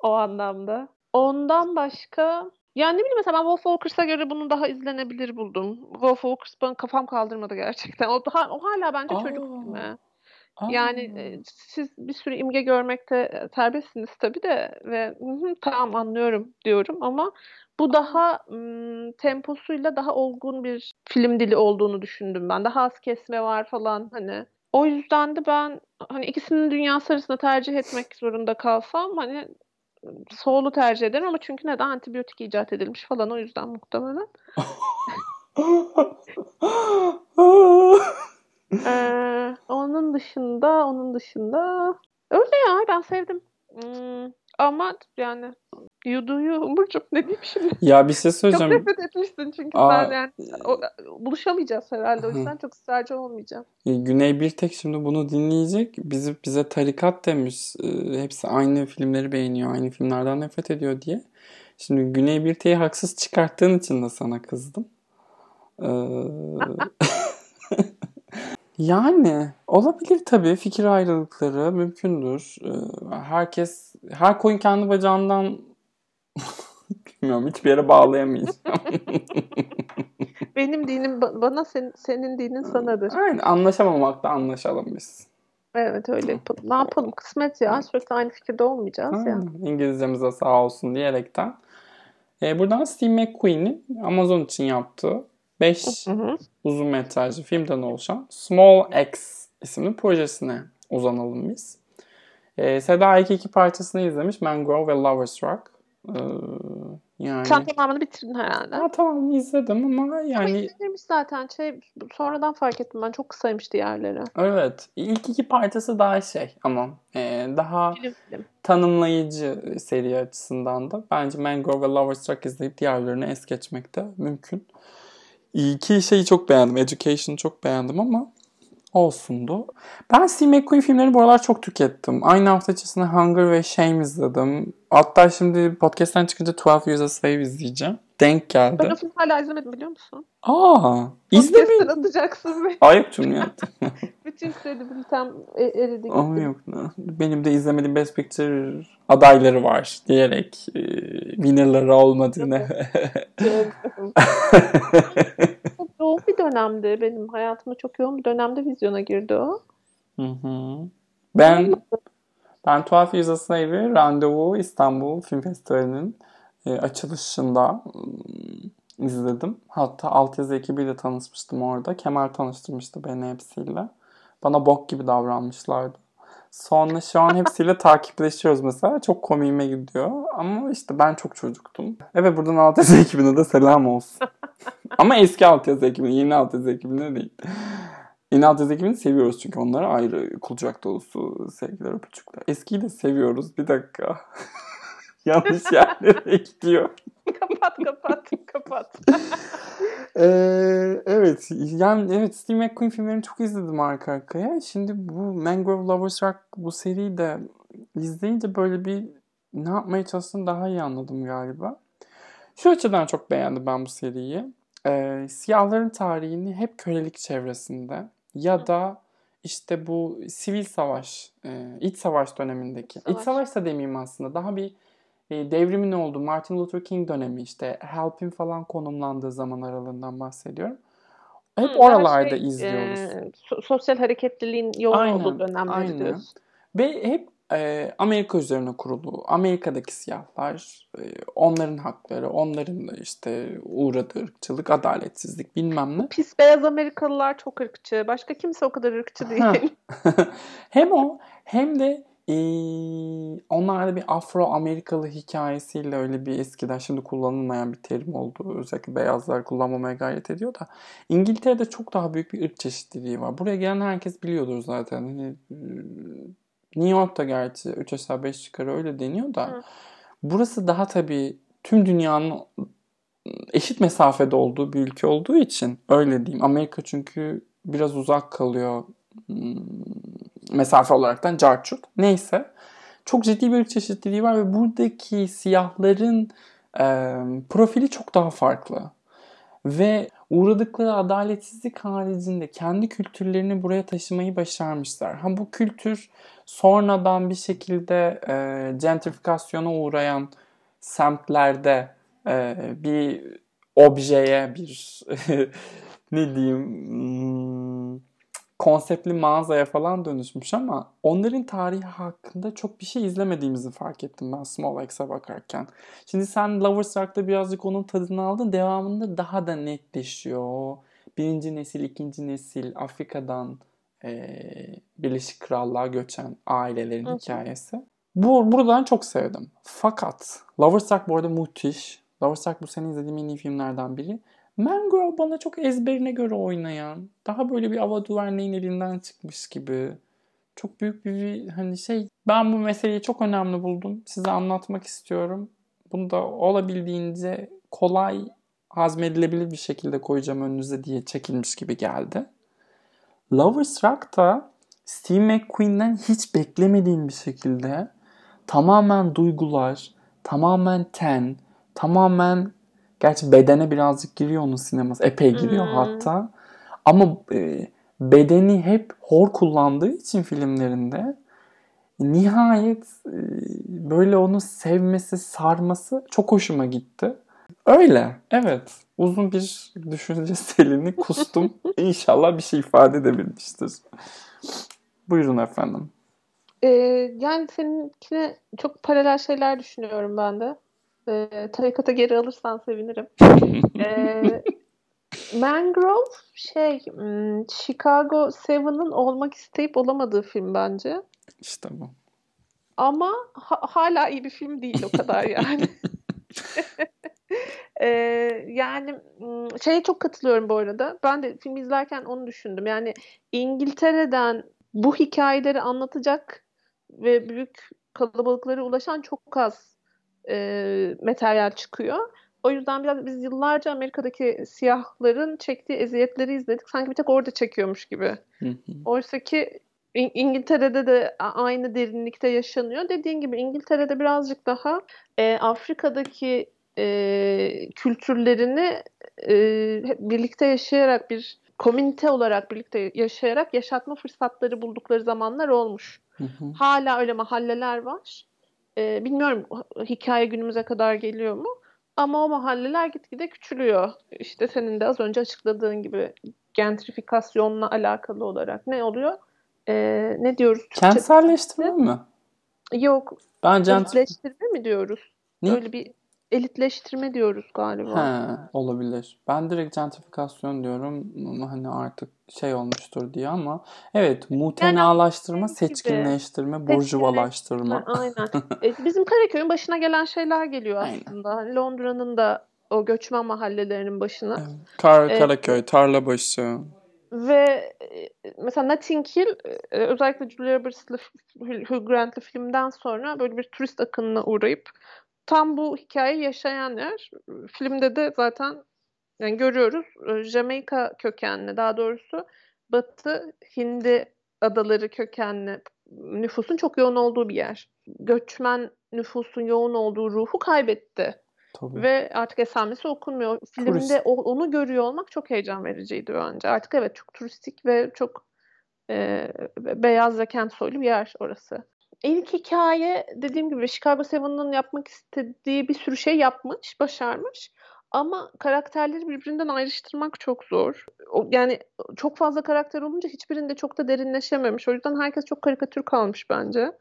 o anlamda. Ondan başka yani ne bileyim mesela ben Wolf Walkers'a göre bunu daha izlenebilir buldum. Wolf Walkers ben kafam kaldırmadı gerçekten. O daha o hala bence Aa. çocuk filmi. Aa. Yani e, siz bir sürü imge görmekte serbestsiniz tabii de ve tamam anlıyorum diyorum ama bu daha m, temposuyla daha olgun bir film dili olduğunu düşündüm ben. Daha az kesme var falan hani. O yüzden de ben hani ikisinin dünyası arasında tercih etmek zorunda kalsam hani Soul'u tercih ederim ama çünkü neden antibiyotik icat edilmiş falan o yüzden muhtemelen. ee, onun dışında onun dışında öyle ya ben sevdim. Hmm, ama yani yuduyu Umurcuğum ne diyeyim şimdi? Ya bir şey söyleyeceğim. Çok nefret etmiştin çünkü Aa, sen yani o, buluşamayacağız herhalde o yüzden çok ısrarcı olmayacağım. Güney Birtek şimdi bunu dinleyecek. Bizi, bize tarikat demiş. E, hepsi aynı filmleri beğeniyor. Aynı filmlerden nefret ediyor diye. Şimdi Güney Birtek'i haksız çıkarttığın için de sana kızdım. Ee... Yani olabilir tabii. Fikir ayrılıkları mümkündür. Herkes, her koyun kendi bacağından bilmiyorum hiçbir yere bağlayamayacağım. Benim dinim bana, senin, senin dinin sanadır. Aynen. Anlaşamamakta anlaşalım biz. Evet öyle yapalım. Ne yapalım? Kısmet ya. Sürekli aynı fikirde olmayacağız ya. Yani. İngilizcemize sağ olsun diyerekten. Ee, buradan Steve McQueen'in Amazon için yaptığı beş uzun metrajlı filmden oluşan Small X isimli projesine uzanalım biz. Ee, Seda ilk iki parçasını izlemiş. Mangrove ve Lover's Rock. Ee, yani... Sen tamamını bitirdin herhalde. Ha, tamam izledim ama yani... Ama izlemiş zaten. Şey, sonradan fark ettim ben. Çok kısaymış diğerleri. Evet. İlk iki parçası daha şey ama e, daha film, film. tanımlayıcı seri açısından da. Bence Mangrove ve Lover's Rock izleyip diğerlerini es geçmek de mümkün. İki şeyi çok beğendim. Education'ı çok beğendim ama olsundu. Ben Steve McQueen filmlerini bu aralar çok tükettim. Aynı hafta içerisinde Hunger ve Shame izledim. Hatta şimdi podcast'ten çıkınca Twelve Years a Slave izleyeceğim. Denk geldi. Ben o filmi hala izlemedim biliyor musun? Aa, izlemedim. Podcast'ten atacaksın beni. Ayıp cümleyat. Bütün kredibilitem eridi. Ama yok. Benim de izlemediğim Best Picture adayları var diyerek e, winnerları olmadığını. Çok yoğun bir dönemdi benim. Hayatıma çok yoğun bir dönemde vizyona girdi o. Hı hı. Ben ben Twelve Years a Slave'i Randevu İstanbul Film Festivali'nin e, açılışında e, izledim. Hatta alt yazı ekibiyle tanışmıştım orada. Kemal tanıştırmıştı beni hepsiyle. Bana bok gibi davranmışlardı. Sonra şu an hepsiyle takipleşiyoruz mesela. Çok komiğime gidiyor. Ama işte ben çok çocuktum. Evet buradan altyazı ekibine de selam olsun. Ama eski altyazı ekibine, yeni altyazı ekibine değil. Yeni altyazı ekibini seviyoruz çünkü onlara ayrı kucak dolusu sevgiler, öpücükler. Eskiyi de seviyoruz. Bir dakika. Yanlış yerlere gidiyor. kapat kapat kapat. ee, evet yani evet Steve McQueen filmlerini çok izledim arka arkaya. Şimdi bu Mangrove Lover's Rock bu seriyi de izleyince böyle bir ne yapmaya çalıştığını daha iyi anladım galiba. Şu açıdan çok beğendim ben bu seriyi. Ee, siyahların tarihini hep kölelik çevresinde ya da işte bu sivil savaş, iç savaş dönemindeki. Savaş. İç savaş da demeyeyim aslında. Daha bir devrimin olduğu Martin Luther King dönemi işte Help'in falan konumlandığı zaman aralığından bahsediyorum. Hep Hı, oralarda şey, izliyoruz. E, so- sosyal hareketliliğin yoğun olduğu dönemleri diyoruz. Ve hep e, Amerika üzerine kurulu. Amerika'daki siyahlar, e, onların hakları, onların işte uğradığı ırkçılık, adaletsizlik bilmem ne. Pis beyaz Amerikalılar çok ırkçı. Başka kimse o kadar ırkçı değil. Hem o hem de Ee, onlarda bir Afro-Amerikalı hikayesiyle öyle bir eskiden şimdi kullanılmayan bir terim oldu. Özellikle beyazlar kullanmamaya gayret ediyor da İngiltere'de çok daha büyük bir ırk çeşitliliği var. Buraya gelen herkes biliyordur zaten. Hani, New York'ta gerçi üç aşağı beş yukarı öyle deniyor da Hı. burası daha tabii tüm dünyanın eşit mesafede olduğu bir ülke olduğu için öyle diyeyim. Amerika çünkü biraz uzak kalıyor. Hmm, mesafe olaraktan carçut. Neyse. Çok ciddi bir çeşitliliği var ve buradaki siyahların e, profili çok daha farklı. Ve uğradıkları adaletsizlik haricinde kendi kültürlerini buraya taşımayı başarmışlar. Ha bu kültür sonradan bir şekilde e, gentrifikasyona uğrayan semtlerde e, bir objeye, bir ne diyeyim hmm, konseptli mağazaya falan dönüşmüş ama onların tarihi hakkında çok bir şey izlemediğimizi fark ettim ben Small X'a bakarken. Şimdi sen Lover's Rock'ta birazcık onun tadını aldın. Devamında daha da netleşiyor. Birinci nesil, ikinci nesil Afrika'dan e, Birleşik Krallığa göçen ailelerin evet. hikayesi. Bu, buradan çok sevdim. Fakat Lover's Rock bu arada müthiş. Lover's Rock bu sene izlediğim en iyi filmlerden biri. Mangrove bana çok ezberine göre oynayan, daha böyle bir Ava DuVernay'in elinden çıkmış gibi. Çok büyük bir hani şey, ben bu meseleyi çok önemli buldum. Size anlatmak istiyorum. Bunu da olabildiğince kolay, hazmedilebilir bir şekilde koyacağım önünüze diye çekilmiş gibi geldi. Lover's Rock'ta Steve McQueen'den hiç beklemediğim bir şekilde tamamen duygular, tamamen ten, tamamen... Gerçi bedene birazcık giriyor onun sineması. Epey giriyor hmm. hatta. Ama e, bedeni hep hor kullandığı için filmlerinde nihayet e, böyle onu sevmesi, sarması çok hoşuma gitti. Öyle. Evet. Uzun bir düşünce selini kustum. İnşallah bir şey ifade edebilmiştir. Buyurun efendim. Ee, yani seninkine çok paralel şeyler düşünüyorum ben de. E, tarikata geri alırsan sevinirim. e, Mangrove şey Chicago Seven'ın olmak isteyip olamadığı film bence. İşte bu. Ama ha- hala iyi bir film değil o kadar yani. e, yani şeye çok katılıyorum bu arada. Ben de film izlerken onu düşündüm. Yani İngiltere'den bu hikayeleri anlatacak ve büyük kalabalıklara ulaşan çok az E, materyal çıkıyor. O yüzden biraz biz yıllarca Amerika'daki siyahların çektiği eziyetleri izledik. Sanki bir tek orada çekiyormuş gibi. Oysa ki İ- İngiltere'de de aynı derinlikte yaşanıyor. Dediğin gibi İngiltere'de birazcık daha e, Afrika'daki e, kültürlerini e, birlikte yaşayarak bir komünite olarak birlikte yaşayarak yaşatma fırsatları buldukları zamanlar olmuş. Hı hı. Hala öyle mahalleler var. Bilmiyorum hikaye günümüze kadar geliyor mu? Ama o mahalleler gitgide küçülüyor. İşte senin de az önce açıkladığın gibi gentrifikasyonla alakalı olarak ne oluyor? Ee, ne diyoruz? Türkçe kentselleştirme mi? Yok. Bence elitleştirme mi diyoruz? Ne? Öyle bir elitleştirme diyoruz galiba. He, olabilir. Ben direkt gentrifikasyon diyorum. Hani artık şey olmuştur diye ama evet mutenalaştırma, yani, seçkinleştirme, gibi. burjuvalaştırma. Aynen. Bizim Karaköy'ün başına gelen şeyler geliyor aslında. Aynen. Londra'nın da o göçmen mahallelerinin başına. Evet. Kar, Karaköy, ee, Tarlabaşı. Ve mesela Notting Hill özellikle Julia Roberts'lı Hugh Grant'lı filmden sonra böyle bir turist akınına uğrayıp tam bu hikayeyi yaşayan yer. Filmde de zaten yani görüyoruz. Jamaika kökenli, daha doğrusu Batı Hindi adaları kökenli nüfusun çok yoğun olduğu bir yer. Göçmen nüfusun yoğun olduğu ruhu kaybetti. Tabii. Ve artık esamesi okunmuyor. Filmde turist. Onu görüyor olmak çok heyecan vericiydi bence. Artık evet çok turistik ve çok e, beyaz ve kent soylu bir yer orası. İlk hikaye dediğim gibi Chicago Seven'ın yapmak istediği bir sürü şey yapmış, başarmış. Ama karakterleri birbirinden ayrıştırmak çok zor. Yani çok fazla karakter olunca hiçbirinde çok da derinleşememiş. O yüzden herkes çok karikatür kalmış bence.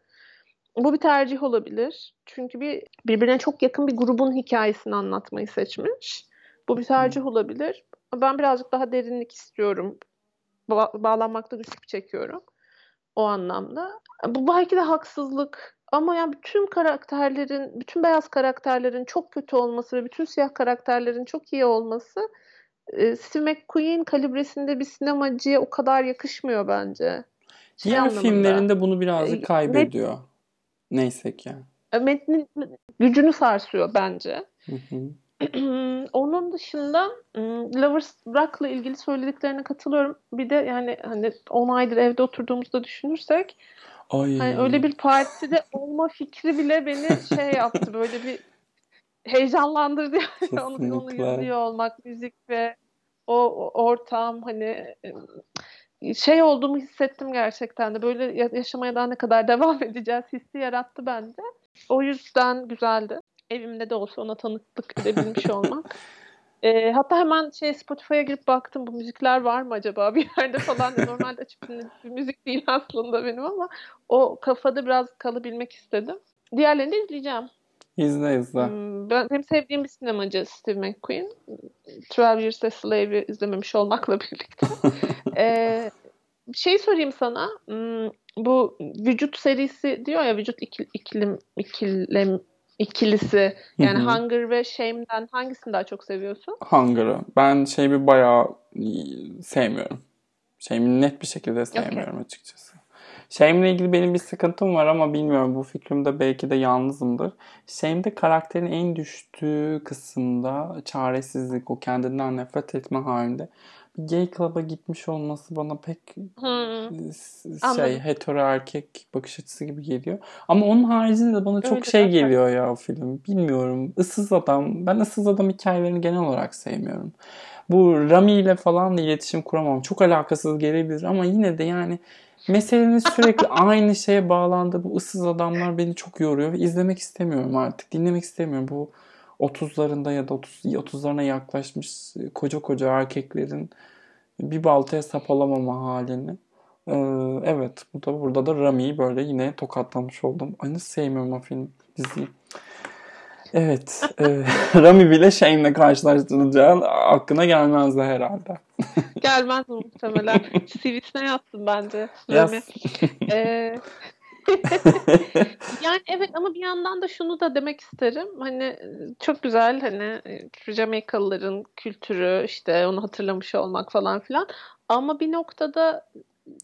Bu bir tercih olabilir. Çünkü bir birbirine çok yakın bir grubun hikayesini anlatmayı seçmiş. Bu bir tercih olabilir. Ben birazcık daha derinlik istiyorum. Ba- bağlanmakta güçlük çekiyorum. O anlamda. Bu belki de haksızlık ama yani bütün karakterlerin, bütün beyaz karakterlerin çok kötü olması ve bütün siyah karakterlerin çok iyi olması Steve McQueen kalibresinde bir sinemacıya o kadar yakışmıyor bence. Şey diğer anlamında, filmlerinde bunu birazcık kaybediyor. Met, Neyse ki. Metnin gücünü sarsıyor bence. Hı hı. Onun dışında Lover's Rock'la ilgili söylediklerine katılıyorum. Bir de yani hani on aydır evde oturduğumuzda düşünürsek hani öyle bir partide olma fikri bile beni şey yaptı böyle bir heyecanlandırdı. Onu, onu izliyor olmak, müzik ve o ortam, hani şey olduğumu hissettim gerçekten de. Böyle yaşamaya daha ne kadar devam edeceğiz hissi yarattı bende. O yüzden güzeldi. Evimde de olsa ona tanıklık edebilmiş olmak. E, hatta hemen şey Spotify'a girip baktım, bu müzikler var mı acaba bir yerde falan. Normalde açıp bir müzik değil aslında benim, ama o kafada biraz kalabilmek istedim. Diğerlerini de izleyeceğim. İzle izle. Ben, benim sevdiğim bir sinemacı Steve McQueen. Twelve Years a Slave'i izlememiş olmakla birlikte. ee, bir şey sorayım sana. Bu vücut serisi diyor ya, vücut ikil, iklim, ikilem, ikilisi. Yani Hı-hı. Hunger ve Shame'den hangisini daha çok seviyorsun? Hunger'ı. Ben Shame'i bayağı sevmiyorum. Shame'i net bir şekilde sevmiyorum okay. açıkçası. Shame'le ilgili benim bir sıkıntım var ama bilmiyorum, bu fikrimde belki de yalnızımdır. Shame'de karakterin en düştüğü kısımda çaresizlik, o kendinden nefret etme halinde. Gay club'a gitmiş olması bana pek hmm. şey Anladım. hetero erkek bakış açısı gibi geliyor. Ama onun haricinde de bana çok Öyle şey zaten. geliyor ya o film. Bilmiyorum. Issız adam. Ben ıssız adam hikayelerini genel olarak sevmiyorum. Bu Rami ile falan da iletişim kuramam. Çok alakasız gelebilir ama yine de yani meselenin sürekli aynı şeye bağlandığı bu ıssız adamlar beni çok yoruyor ve izlemek istemiyorum artık. Dinlemek istemiyorum. Bu otuzlarında ya da otuz, otuzlarına yaklaşmış koca koca erkeklerin bir baltaya sap olamama halini. Ee, evet. Bu da, burada da Rami'yi böyle yine tokatlamış oldum. Ay nasıl sevmiyorum o film, diziyi. Evet. E, Rami bile Shane'le karşılaştırılacağı aklına gelmezdi herhalde. Gelmez muhtemelen. Sivis'ine yatsın bence. Rami. Eee... yani evet, ama bir yandan da şunu da demek isterim. Hani çok güzel, hani Jamaikalıların kültürü, işte onu hatırlamış olmak falan filan. Ama bir noktada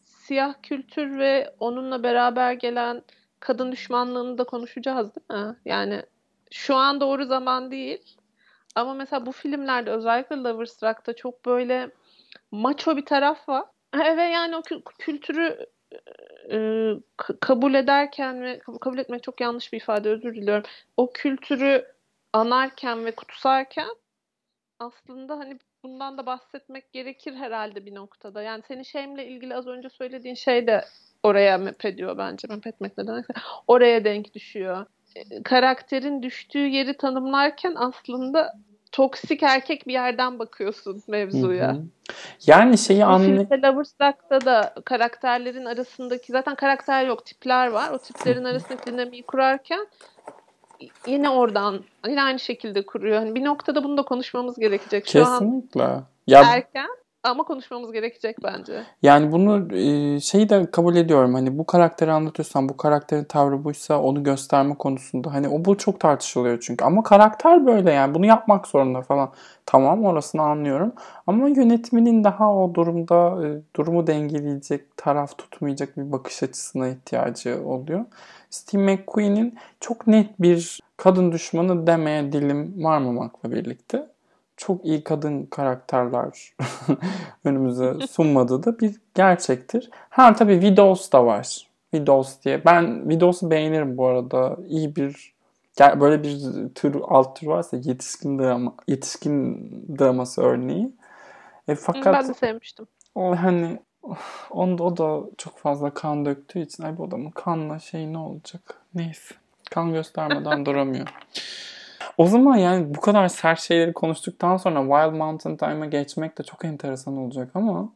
siyah kültür ve onunla beraber gelen kadın düşmanlığını da konuşacağız değil mi? Yani şu an doğru zaman değil. Ama mesela bu filmlerde, özellikle Lover's Rock'ta çok böyle macho bir taraf var. Ve yani o kültürü kabul ederken ve kabul etmek çok yanlış bir ifade, özür diliyorum. O kültürü anarken ve kutsarken aslında hani bundan da bahsetmek gerekir herhalde bir noktada. Yani senin şeyimle ilgili az önce söylediğin şey de oraya mep ediyor bence. Mep etmek ne demek? Oraya denk düşüyor. Karakterin düştüğü yeri tanımlarken aslında toksik erkek bir yerden bakıyorsun mevzuya. Hı hı. Yani şeyi anlayıp... Lover's Rock'ta da karakterlerin arasındaki... Zaten karakter yok, tipler var. O tiplerin arasındaki dinamiği kurarken yine oradan, yine aynı şekilde kuruyor. Hani bir noktada bunu da konuşmamız gerekecek. Şu Kesinlikle. an ya... erken ama konuşmamız gerekecek bence. Yani bunu şeyi de kabul ediyorum. Hani bu karakteri anlatıyorsan, bu karakterin tavrı buysa onu gösterme konusunda. Hani o bu çok tartışılıyor çünkü. Ama karakter böyle yani. Bunu yapmak zorunda falan. Tamam, orasını anlıyorum. Ama yönetmenin daha o durumda durumu dengeleyecek, taraf tutmayacak bir bakış açısına ihtiyacı oluyor. Steve McQueen'in çok net bir kadın düşmanı demeye dilim varmamakla birlikte çok iyi kadın karakterler önümüze sunmadığı da bir gerçektir. Ha tabii Widows da var. Widows diye. Ben Widows'u beğenirim bu arada. İyi bir, böyle bir tür, alt tür varsa yetişkin drama, yetişkin draması örneği. E, fakat ben de sevmiştim. O hani onda o da çok fazla kan döktüğü için ay bu adamın kanla şey ne olacak? Neyse. Kan göstermeden duramıyor. O zaman yani bu kadar sert şeyleri konuştuktan sonra Wild Mountain Time'a geçmek de çok enteresan olacak ama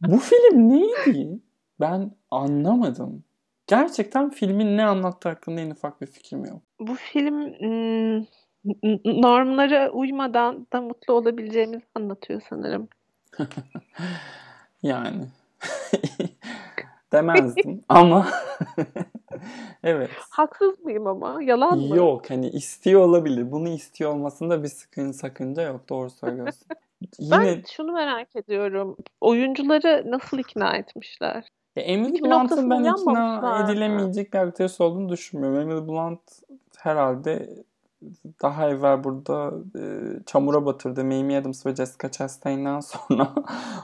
bu film neydi? Ben anlamadım. Gerçekten filmin ne anlattığı hakkında en ufak bir fikrim yok. Bu film m- normlara uymadan da mutlu olabileceğimizi anlatıyor sanırım. Yani demezdim ama evet. Haksız mıyım ama? Yalan mı? Yok hani istiyor olabilir. Bunu istiyor olmasında bir sıkıntı, sakınca yok. Doğru söylüyorsun. Yine... Ben şunu merak ediyorum. Oyuncuları nasıl ikna etmişler? E, Emily Blunt'ın ben ikna edilemeyecek bir aktresi olduğunu düşünmüyorum. Emily Blunt herhalde daha evvel burada e, çamura batırdı. Amy Adams ve Jessica Chastain'den sonra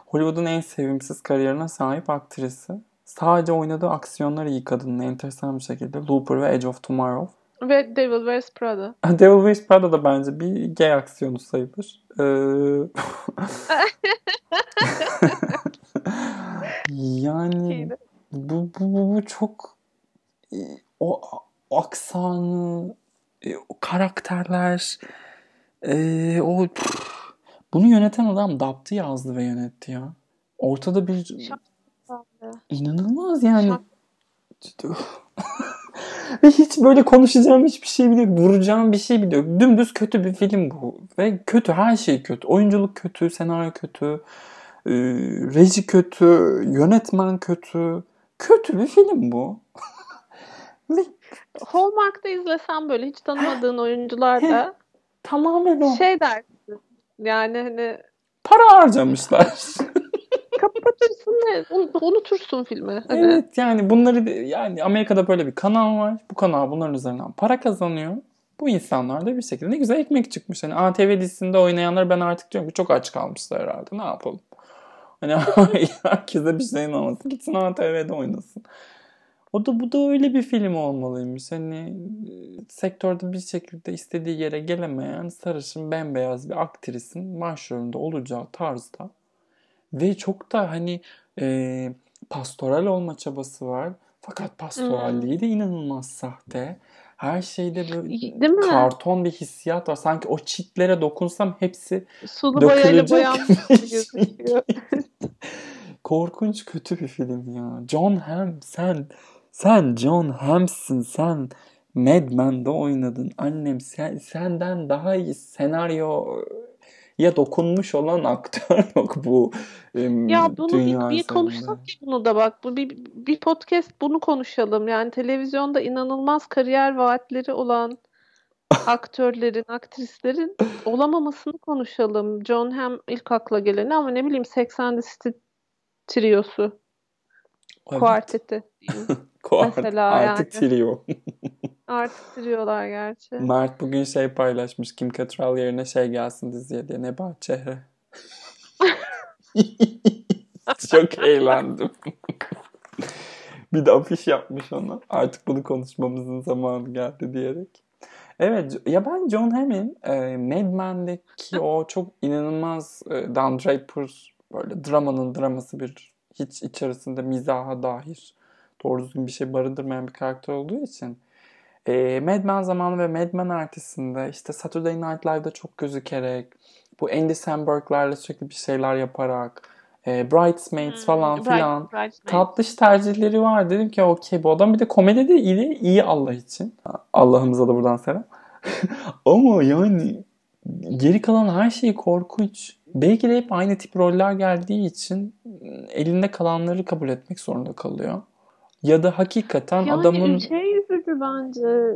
Hollywood'un en sevimsiz kariyerine sahip aktresi. Sadece oynadığı aksiyonları iyi kadının enteresan bir şekilde. Looper ve Edge of Tomorrow. Ve Devil Wears Prada. Devil Wears Prada da bence bir gay aksiyonu sayılır. Ee... yani bu, bu, bu, bu çok o, o aksanı, o karakterler, e, o bunu yöneten adam Dabt'ı yazdı ve yönetti ya. Ortada bir inanılmaz yani. Ve hiç böyle konuşacağım hiçbir şey bile yok. Vuracağım bir şey bile yok. Dümdüz kötü bir film bu. Ve kötü, her şey kötü. Oyunculuk kötü, senaryo kötü, e, reji kötü, yönetmen kötü. Kötü bir film bu. Hallmark'ta izlesen böyle hiç tanımadığın oyuncular da tamamen o. Şey dersin. Yani hani para harcamışlar. Kapatırsın ve unutursun filmi. Hani. Evet yani bunları yani Amerika'da böyle bir kanal var. Bu kanal bunların üzerinden para kazanıyor. Bu insanlar da bir şekilde ne güzel ekmek çıkmış. Hani A T V dizisinde oynayanlar ben artık diyorum ki çok aç kalmışlar herhalde. Ne yapalım? Hani herkese bir şeyin olmasın. Gitsin A T V'de oynasın. O da bu da öyle bir film olmalıymış. Hani sektörde bir şekilde istediği yere gelemeyen sarışın bembeyaz bir aktrisin başrolünde olacağı tarzda. Ve çok da hani e, pastoral olma çabası var. Fakat pastoralliği de inanılmaz sahte. Her şeyde böyle karton bir hissiyat var. Sanki o çitlere dokunsam hepsi sulu dökülecek. Boyayla korkunç kötü bir film ya. John Hamm sen. Sen John Hamm'sin. Sen Mad Men'de oynadın. Annem sen, senden daha iyi senaryo... Ya dokunmuş olan aktör yok bu dünyada. Ya bunu dünya bir, bir konuşsak ki bunu da bak. Bu bir, bir podcast bunu konuşalım. Yani televizyonda inanılmaz kariyer vaatleri olan aktörlerin, aktrislerin olamamasını konuşalım. John Hamm ilk akla geleni ama ne bileyim Sex and the City triosu. Evet. Kuarteti. Kuart, mesela artık yani. Trio. Artık sürüyorlar gerçi. Mert bugün şey paylaşmış. Kim Cattrall yerine şey gelsin diziye diye. Nebahat Çehre. Çok eğlendim. Bir de afiş yapmış ona. Artık bunu konuşmamızın zamanı geldi diyerek. Evet. Ya ben John Hamm'in e, Mad Men'deki o çok inanılmaz e, Dan Draper böyle dramanın draması bir hiç içerisinde mizaha dair doğru düzgün bir şey barındırmayan bir karakter olduğu için E, Mad Men zamanı ve Mad Men ertesinde işte Saturday Night Live'da çok gözükerek, bu Andy Samberg'lerle sürekli bir şeyler yaparak, e, Bridesmaids hmm, falan bright, filan bright, tatlış bright. Tercihleri var. Dedim ki okey bu adam bir de komedi de iyi, iyi Allah için. Allah'ımıza da buradan selam. Ama yani geri kalan her şey korkunç. Belki de hep aynı tip roller geldiği için elinde kalanları kabul etmek zorunda kalıyor. Ya da hakikaten yani adamın... Şey... bence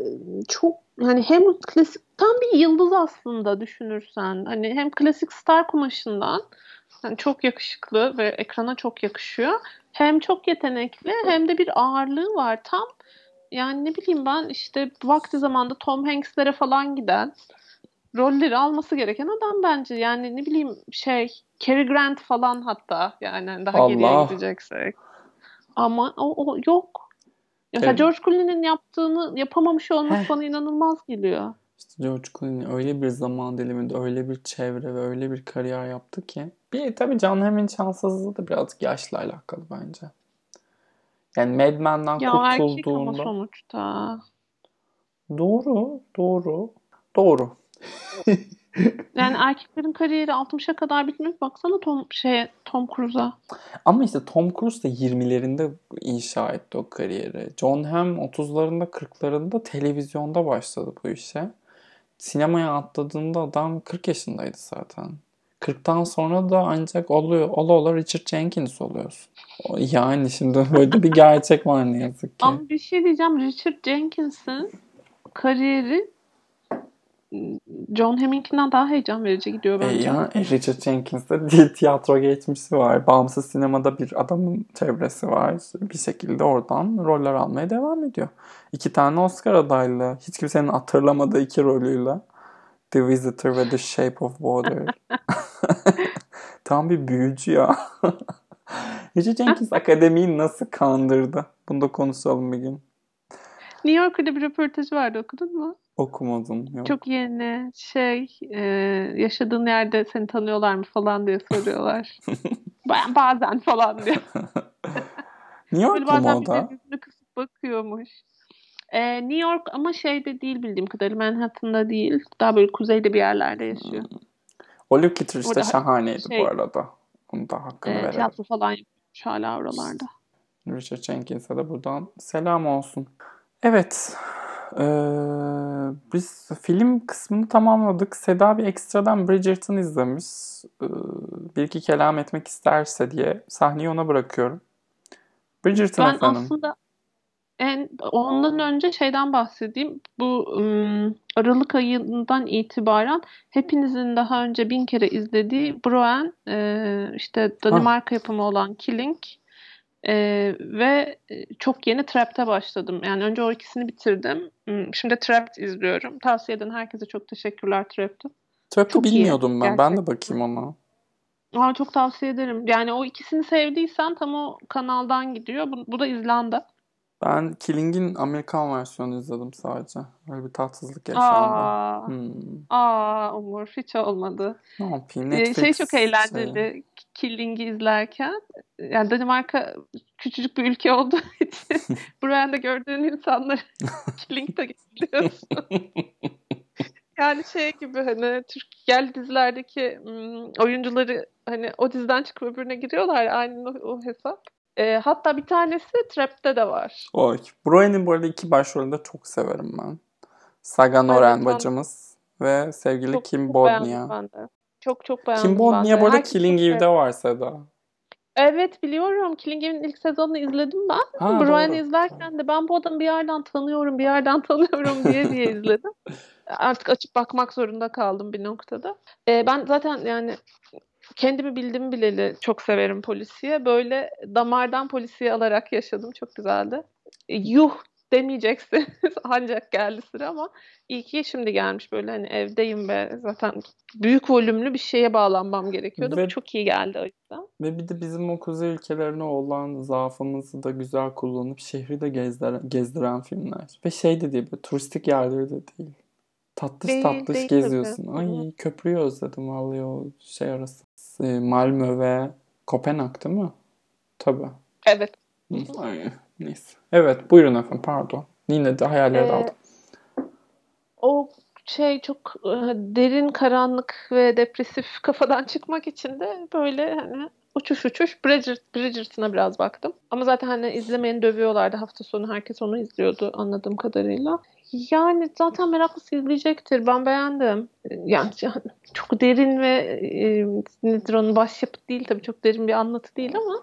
çok hani hem klasik tam bir yıldız aslında düşünürsen hani hem klasik star kumaşından yani çok yakışıklı ve ekrana çok yakışıyor hem çok yetenekli hem de bir ağırlığı var tam yani ne bileyim ben işte vakti zamanda Tom Hanks'lere falan giden rolleri alması gereken adam bence yani ne bileyim şey Cary Grant falan hatta yani daha Allah. Geriye gideceksek ama o, o yok. Mesela evet. George Clooney'nin yaptığını yapamamış olması bana inanılmaz geliyor. İşte George Clooney öyle bir zaman diliminde öyle bir çevre ve öyle bir kariyer yaptı ki. Bir tabii John Hamm'in şanssızlığı da birazcık yaşla alakalı bence. Yani Mad Men'den ya kurtulduğunda. Ya erkek ama sonuçta. Doğru, doğru, doğru. Yani erkeklerin kariyeri altmışa kadar bitmiş. Baksana Tom şey Tom Cruise'a. Ama işte Tom Cruise da yirmilerinde inşa etti o kariyeri. John Hamm otuzlarında kırklarında televizyonda başladı bu işe. Sinemaya atladığında adam kırk yaşındaydı zaten. kırktan sonra da ancak oluyor ola ola Richard Jenkins oluyorsun. Yani şimdi böyle bir gerçek var ne yazık ki. Ama bir şey diyeceğim. Richard Jenkins'in kariyeri John Hamm'inkinden daha heyecan verici gidiyor bence. E ya, Richard Jenkins'de dil tiyatro geçmişi var. Bağımsız sinemada bir adamın çevresi var. Bir şekilde oradan roller almaya devam ediyor. İki tane Oscar adaylı. Hiç kimsenin hatırlamadığı iki rolüyle. The Visitor ve The Shape of Water. Tam bir büyücü ya. Richard Jenkins akademiyi nasıl kandırdı? Bunu da konuşalım bir gün. New Yorker'da bir röportajı vardı, okudun mu? Okumadım. Yok. Çok yeni şey e, yaşadığın yerde seni tanıyorlar mı falan diye soruyorlar. Ben bazen falan diyor. New York mu o da? Kısıp bakıyormuş. Ee, New York ama şeyde değil bildiğim kadarıyla, Manhattan'da değil. Daha böyle kuzeyde bir yerlerde yaşıyor. Hmm. O Luke Kitter işte şahaneydi şey, bu arada. Onu da hakkını e, verelim. Tiyatro falan yapmış hala oralarda. Richard Jenkins'e de buradan selam olsun. Evet. Ee, biz film kısmını tamamladık. Seda bir ekstradan Bridgerton izlemiş. Ee, bir iki kelam etmek isterse diye sahneyi ona bırakıyorum. Bridgerton ben efendim. Ben aslında en, ondan önce şeyden bahsedeyim. Bu ım, Aralık ayından itibaren hepinizin daha önce bin kere izlediği Broen, e, işte Danimarka ha. yapımı olan Killing Ee, ve çok yeni Trapped'e başladım. Yani önce o ikisini bitirdim. Şimdi Trapped izliyorum. Tavsiye eden herkese çok teşekkürler Trapped'e. Trapped'i bilmiyordum iyi, ben. Gerçekten. Ben de bakayım ona. Aa, çok tavsiye ederim. Yani o ikisini sevdiysen tam o kanaldan gidiyor. Bu, bu da İzlanda. Ben Killing'in Amerikan versiyonunu izledim sadece. Öyle bir tatsızlık yaşandı. Aa, hmm. aa Umur hiç olmadı. Ne yapayım? Netflix ee, şey çok eğlenceli. Şey. Killing'i izlerken, yani Danimarka küçücük bir ülke olduğu için buraya da gördüğün insanları Killing'de görüyorsun. Yani şey gibi, hani Türkiye'li dizilerdeki oyuncuları hani o diziden çıkıp öbürüne giriyorlar. Aynı o, o hesap. E, hatta bir tanesi Trapped'de de var. Oy. Broen'in bu arada iki başrolünü de çok severim ben. Sagan Oren bacımız ve sevgili çok, Kim Bodnia. Çok çok beğendim. Kim Bodnia bu arada Killing Eve'de var Seda. Evet biliyorum. Killing Eve'nin ilk sezonunu izledim ben. Broen'i izlerken de ben bu adamı bir yerden tanıyorum, bir yerden tanıyorum diye diye izledim. Artık açıp bakmak zorunda kaldım bir noktada. E, ben zaten yani kendimi bildim bileli çok severim polisiye. Böyle damardan polisiye alarak yaşadım. Çok güzeldi. Yuh demeyeceksiniz. Ancak geldi sıra ama iyi ki şimdi gelmiş. Böyle hani evdeyim ve zaten büyük volümlü bir şeye bağlanmam gerekiyordu. Ve, bu çok iyi geldi o yüzden. Ve bir de bizim o kuzey ülkelerine olan zaafımızı da güzel kullanıp şehri de gezdiren, gezdiren filmler. Ve şey de değil, turistik yerleri de değil. Tatlış değil, tatlış değil geziyorsun. Tabii. Ay köprüyü özledim vallahi o şey arası. Malmö ve Kopenhag değil mi? Tabii. Evet. Ay, neyse. Evet buyurun efendim pardon. Yine de hayallere daldım. Ee, o şey çok derin karanlık ve depresif kafadan çıkmak için de böyle hani uçuş uçuş Bridgert, Bridgerton'a biraz baktım. Ama zaten hani izlemeyeni dövüyorlardı. Hafta sonu herkes onu izliyordu anladığım kadarıyla. Yani zaten meraklısı izleyecektir. Ben beğendim. Yani, yani çok derin ve e, nedir onun başyapıt değil tabii. Çok derin bir anlatı değil ama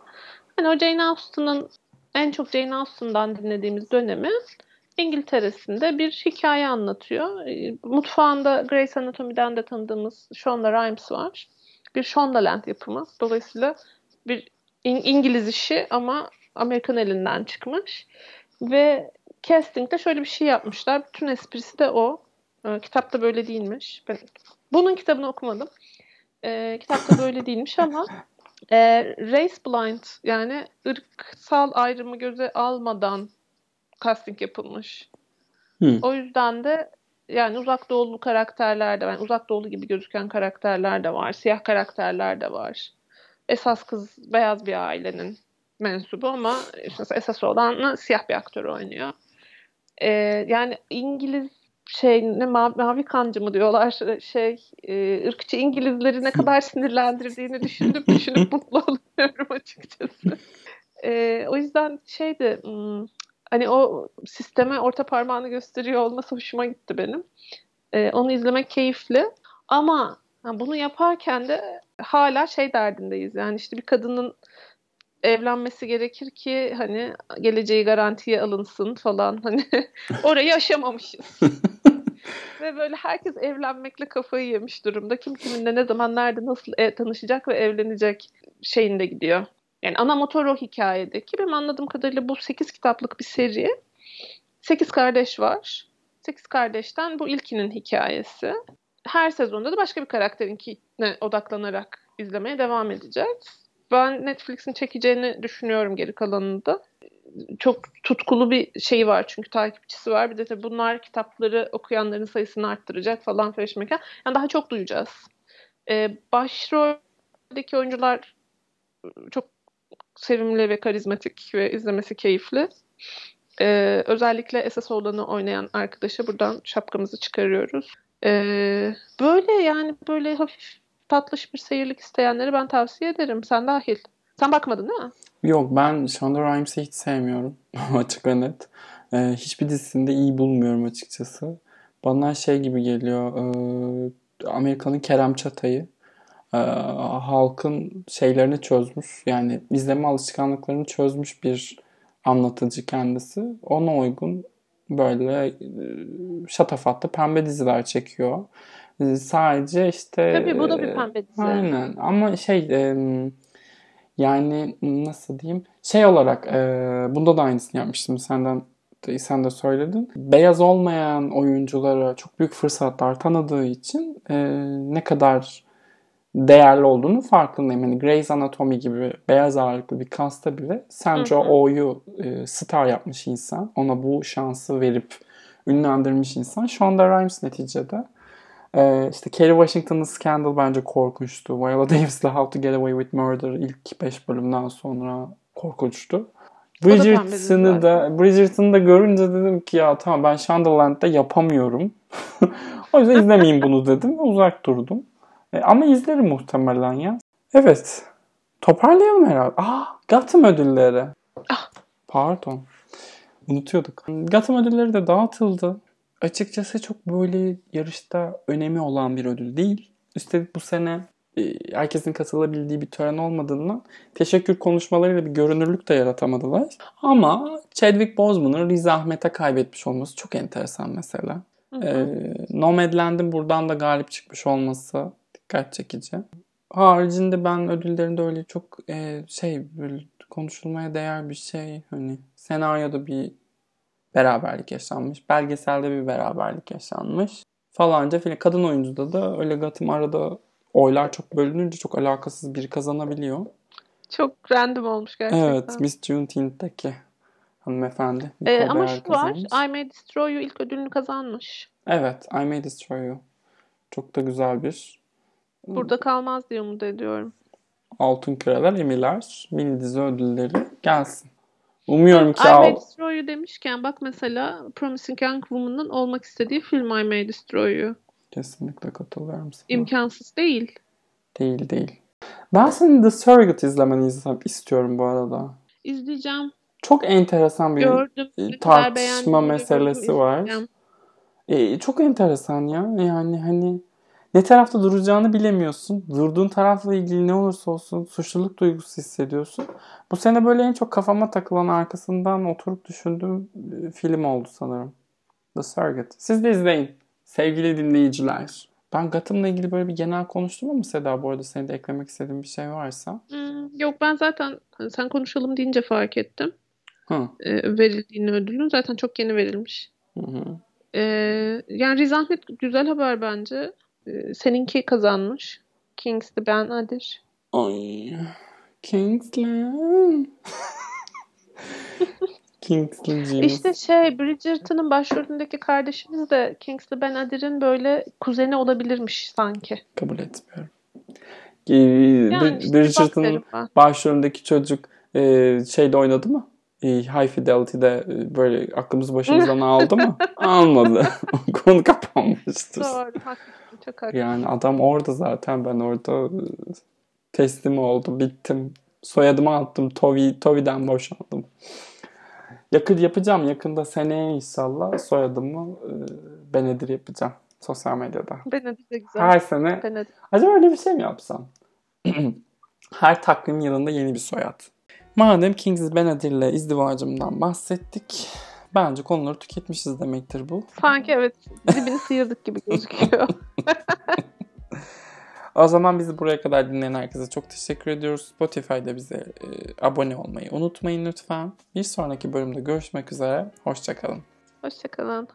hani o Jane Austen'ın en çok Jane Austen'dan dinlediğimiz dönemi İngiltere'sinde bir hikaye anlatıyor. E, mutfağında Grey's Anatomy'den de tanıdığımız Shonda Rhimes var. Bir Shonda Land yapımı. Dolayısıyla bir in- İngiliz işi ama Amerikan elinden çıkmış. Ve casting'de şöyle bir şey yapmışlar. Bütün esprisi de o. Ee, kitapta böyle değilmiş. Ben bunun kitabını okumadım. Ee, kitapta böyle değilmiş ama e, race blind yani ırksal ayrımı göze almadan casting yapılmış. Hmm. O yüzden de yani uzak doğulu karakterler de var. Yani uzak doğulu gibi gözüken karakterler de var. Siyah karakterler de var. Esas kız beyaz bir ailenin mensubu ama işte esas olan siyah bir aktör oynuyor. Ee, yani İngiliz şey ne mavi, mavi kancı mı diyorlar şey e, ırkçı İngilizleri ne kadar sinirlendirdiğini düşünüp düşünüp mutlu oluyorum açıkçası. Ee, o yüzden şeydi hani o sisteme orta parmağını gösteriyor olması hoşuma gitti benim. Ee, onu izlemek keyifli ama yani bunu yaparken de hala şey derdindeyiz yani işte bir kadının evlenmesi gerekir ki hani geleceği garantiye alınsın falan hani orayı aşamamışız. Ve böyle herkes evlenmekle kafayı yemiş durumda. Kim kiminle ne zaman nerede nasıl e, tanışacak ve evlenecek şeyinde gidiyor. Yani ana motor o hikayedeki. Benim anladığım kadarıyla bu sekiz kitaplık bir seri. sekiz kardeş var. sekiz kardeşten bu ilkinin hikayesi. Her sezonda da başka bir karakterinki'ne odaklanarak izlemeye devam edeceğiz. Ben Netflix'in çekeceğini düşünüyorum geri kalanını da. çok tutkulu bir şey var çünkü takipçisi var. Bir de tabii bunlar kitapları okuyanların sayısını arttıracak falan feşmekan. Yani daha çok duyacağız. Ee, başroldeki oyuncular çok sevimli ve karizmatik ve izlemesi keyifli. Ee, özellikle esas olanı oynayan arkadaşa buradan şapkamızı çıkarıyoruz. Ee, böyle yani böyle hafif tatlış bir seyirlik isteyenleri ben tavsiye ederim. Sen dahil. Sen bakmadın değil mi? Yok, ben Shonda Rhimes'i hiç sevmiyorum. Açık ve net. Ee, hiçbir dizisinde iyi bulmuyorum açıkçası. Bana şey gibi geliyor. E, Amerika'nın Kerem Çatay'ı. E, halkın şeylerini çözmüş. Yani izleme alışkanlıklarını çözmüş bir anlatıcı kendisi. Ona uygun böyle şatafatlı pembe diziler çekiyor. E, sadece işte... Tabii bu da bir pembe dizi. Aynen. Ama şey... E, Yani nasıl diyeyim? Şey olarak e, bunda da aynısını yapmıştım. Senden sen de söyledin. Beyaz olmayan oyunculara çok büyük fırsatlar tanıdığı için e, ne kadar değerli olduğunu farkındayım. Yani Grey's Anatomy gibi beyaz ağırlıklı bir kasta bile Sandra Oh'yu e, star yapmış insan. Ona bu şansı verip ünlendirmiş insan. Shonda Rhimes neticede. Ee, işte Kerry Washington'ın Scandal bence korkunçtu. Viola Davis'le How to Get Away with Murder ilk beş bölümden sonra korkunçtu. Bridgerton'ı da Bridgerton'ı da görünce dedim ki ya tamam ben Shondaland'da yapamıyorum. O yüzden izlemeyeyim bunu dedim. Uzak durdum. Ee, ama izlerim muhtemelen ya. Evet. Toparlayalım herhalde. Ah, Gotham ödülleri. Ah. Pardon. Unutuyorduk. Gotham ödülleri de dağıtıldı. Açıkçası çok böyle yarışta önemi olan bir ödül değil. Üstelik bu sene herkesin katılabildiği bir tören olmadığından teşekkür konuşmalarıyla bir görünürlük de yaratamadılar. Ama Chadwick Boseman'ın Riz Ahmet'e kaybetmiş olması çok enteresan mesela. Ee, Nomadland'in buradan da galip çıkmış olması dikkat çekici. Haricinde ben ödüllerinde öyle çok e, şey böyle konuşulmaya değer bir şey. Hani senaryoda bir beraberlik yaşanmış. Belgeselde bir beraberlik yaşanmış. Falanca filan. Kadın oyuncuda da öyle Gotham arada oylar çok bölününce çok alakasız biri kazanabiliyor. Çok random olmuş gerçekten. Evet. Miss Juneteenth'teki hanımefendi. Ee, ama şu kazanmış. Var. I May Destroy You ilk ödülünü kazanmış. Evet. I May Destroy You. Çok da güzel bir. Burada kalmaz diye umut ediyorum. Altın Küreler, Emiler, Mini Dizi ödülleri gelsin. Umuyorum ki... I May Destroy You demişken bak mesela Promising Young Woman'ın olmak istediği film I May Destroy You. Kesinlikle katılıyorum sana. İmkansız değil. Değil değil. Ben senin The Surrogate izlemeni istiyorum bu arada. İzleyeceğim. Çok enteresan bir Gördüm, tartışma meselesi var. E, çok enteresan ya. Yani hani ne tarafta duracağını bilemiyorsun. Durduğun tarafla ilgili ne olursa olsun suçluluk duygusu hissediyorsun. Bu sene böyle en çok kafama takılan, arkasından oturup düşündüğüm film oldu sanırım. The Surrogate. Siz de izleyin sevgili dinleyiciler. Ben Gotham'la ilgili böyle bir genel konuştum ama Seda bu arada senin de eklemek istediğin bir şey varsa. Hmm, yok ben zaten sen konuşalım deyince fark ettim. Hı. E, verildiğini ödülün zaten çok yeni verilmiş. Hı hı. E, yani Riz Ahmet güzel haber bence. Seninki kazanmış. Kings'le ben Adir. Ay. Kings'le. Kings'le. İşte şey Bridgerton'ın başrolündeki kardeşimiz de Kings'le ben Adir'in böyle kuzeni olabilirmiş sanki. Kabul etmiyorum. Ee, yani işte Bridgerton'ın başrolündeki çocuk e, şeyde oynadı mı? E, High Fidelity'de böyle aklımızı başımızdan aldı mı? Almadı. Konu kapanmıştır. Doğru. Hakikaten. Yani adam orada zaten ben orada teslim oldum, bittim. Soyadımı attım, Tovi, Tovi'den boşandım. Yakın yapacağım, yakında seneye inşallah soyadımı Benedir yapacağım sosyal medyada. Benedir de güzel. Her sene. Benedir. Acaba öyle bir şey mi yapsam? Her takvim yılında yeni bir soyad. Madem Kings Benedir'le izdivacımdan bahsettik. Bence konuları tüketmişiz demektir bu. Sanki evet. Dibini sıyırdık gibi gözüküyor. O zaman bizi buraya kadar dinleyen herkese çok teşekkür ediyoruz. Spotify'da bize e, abone olmayı unutmayın lütfen. Bir sonraki bölümde görüşmek üzere. Hoşça kalın. Hoşça kalın.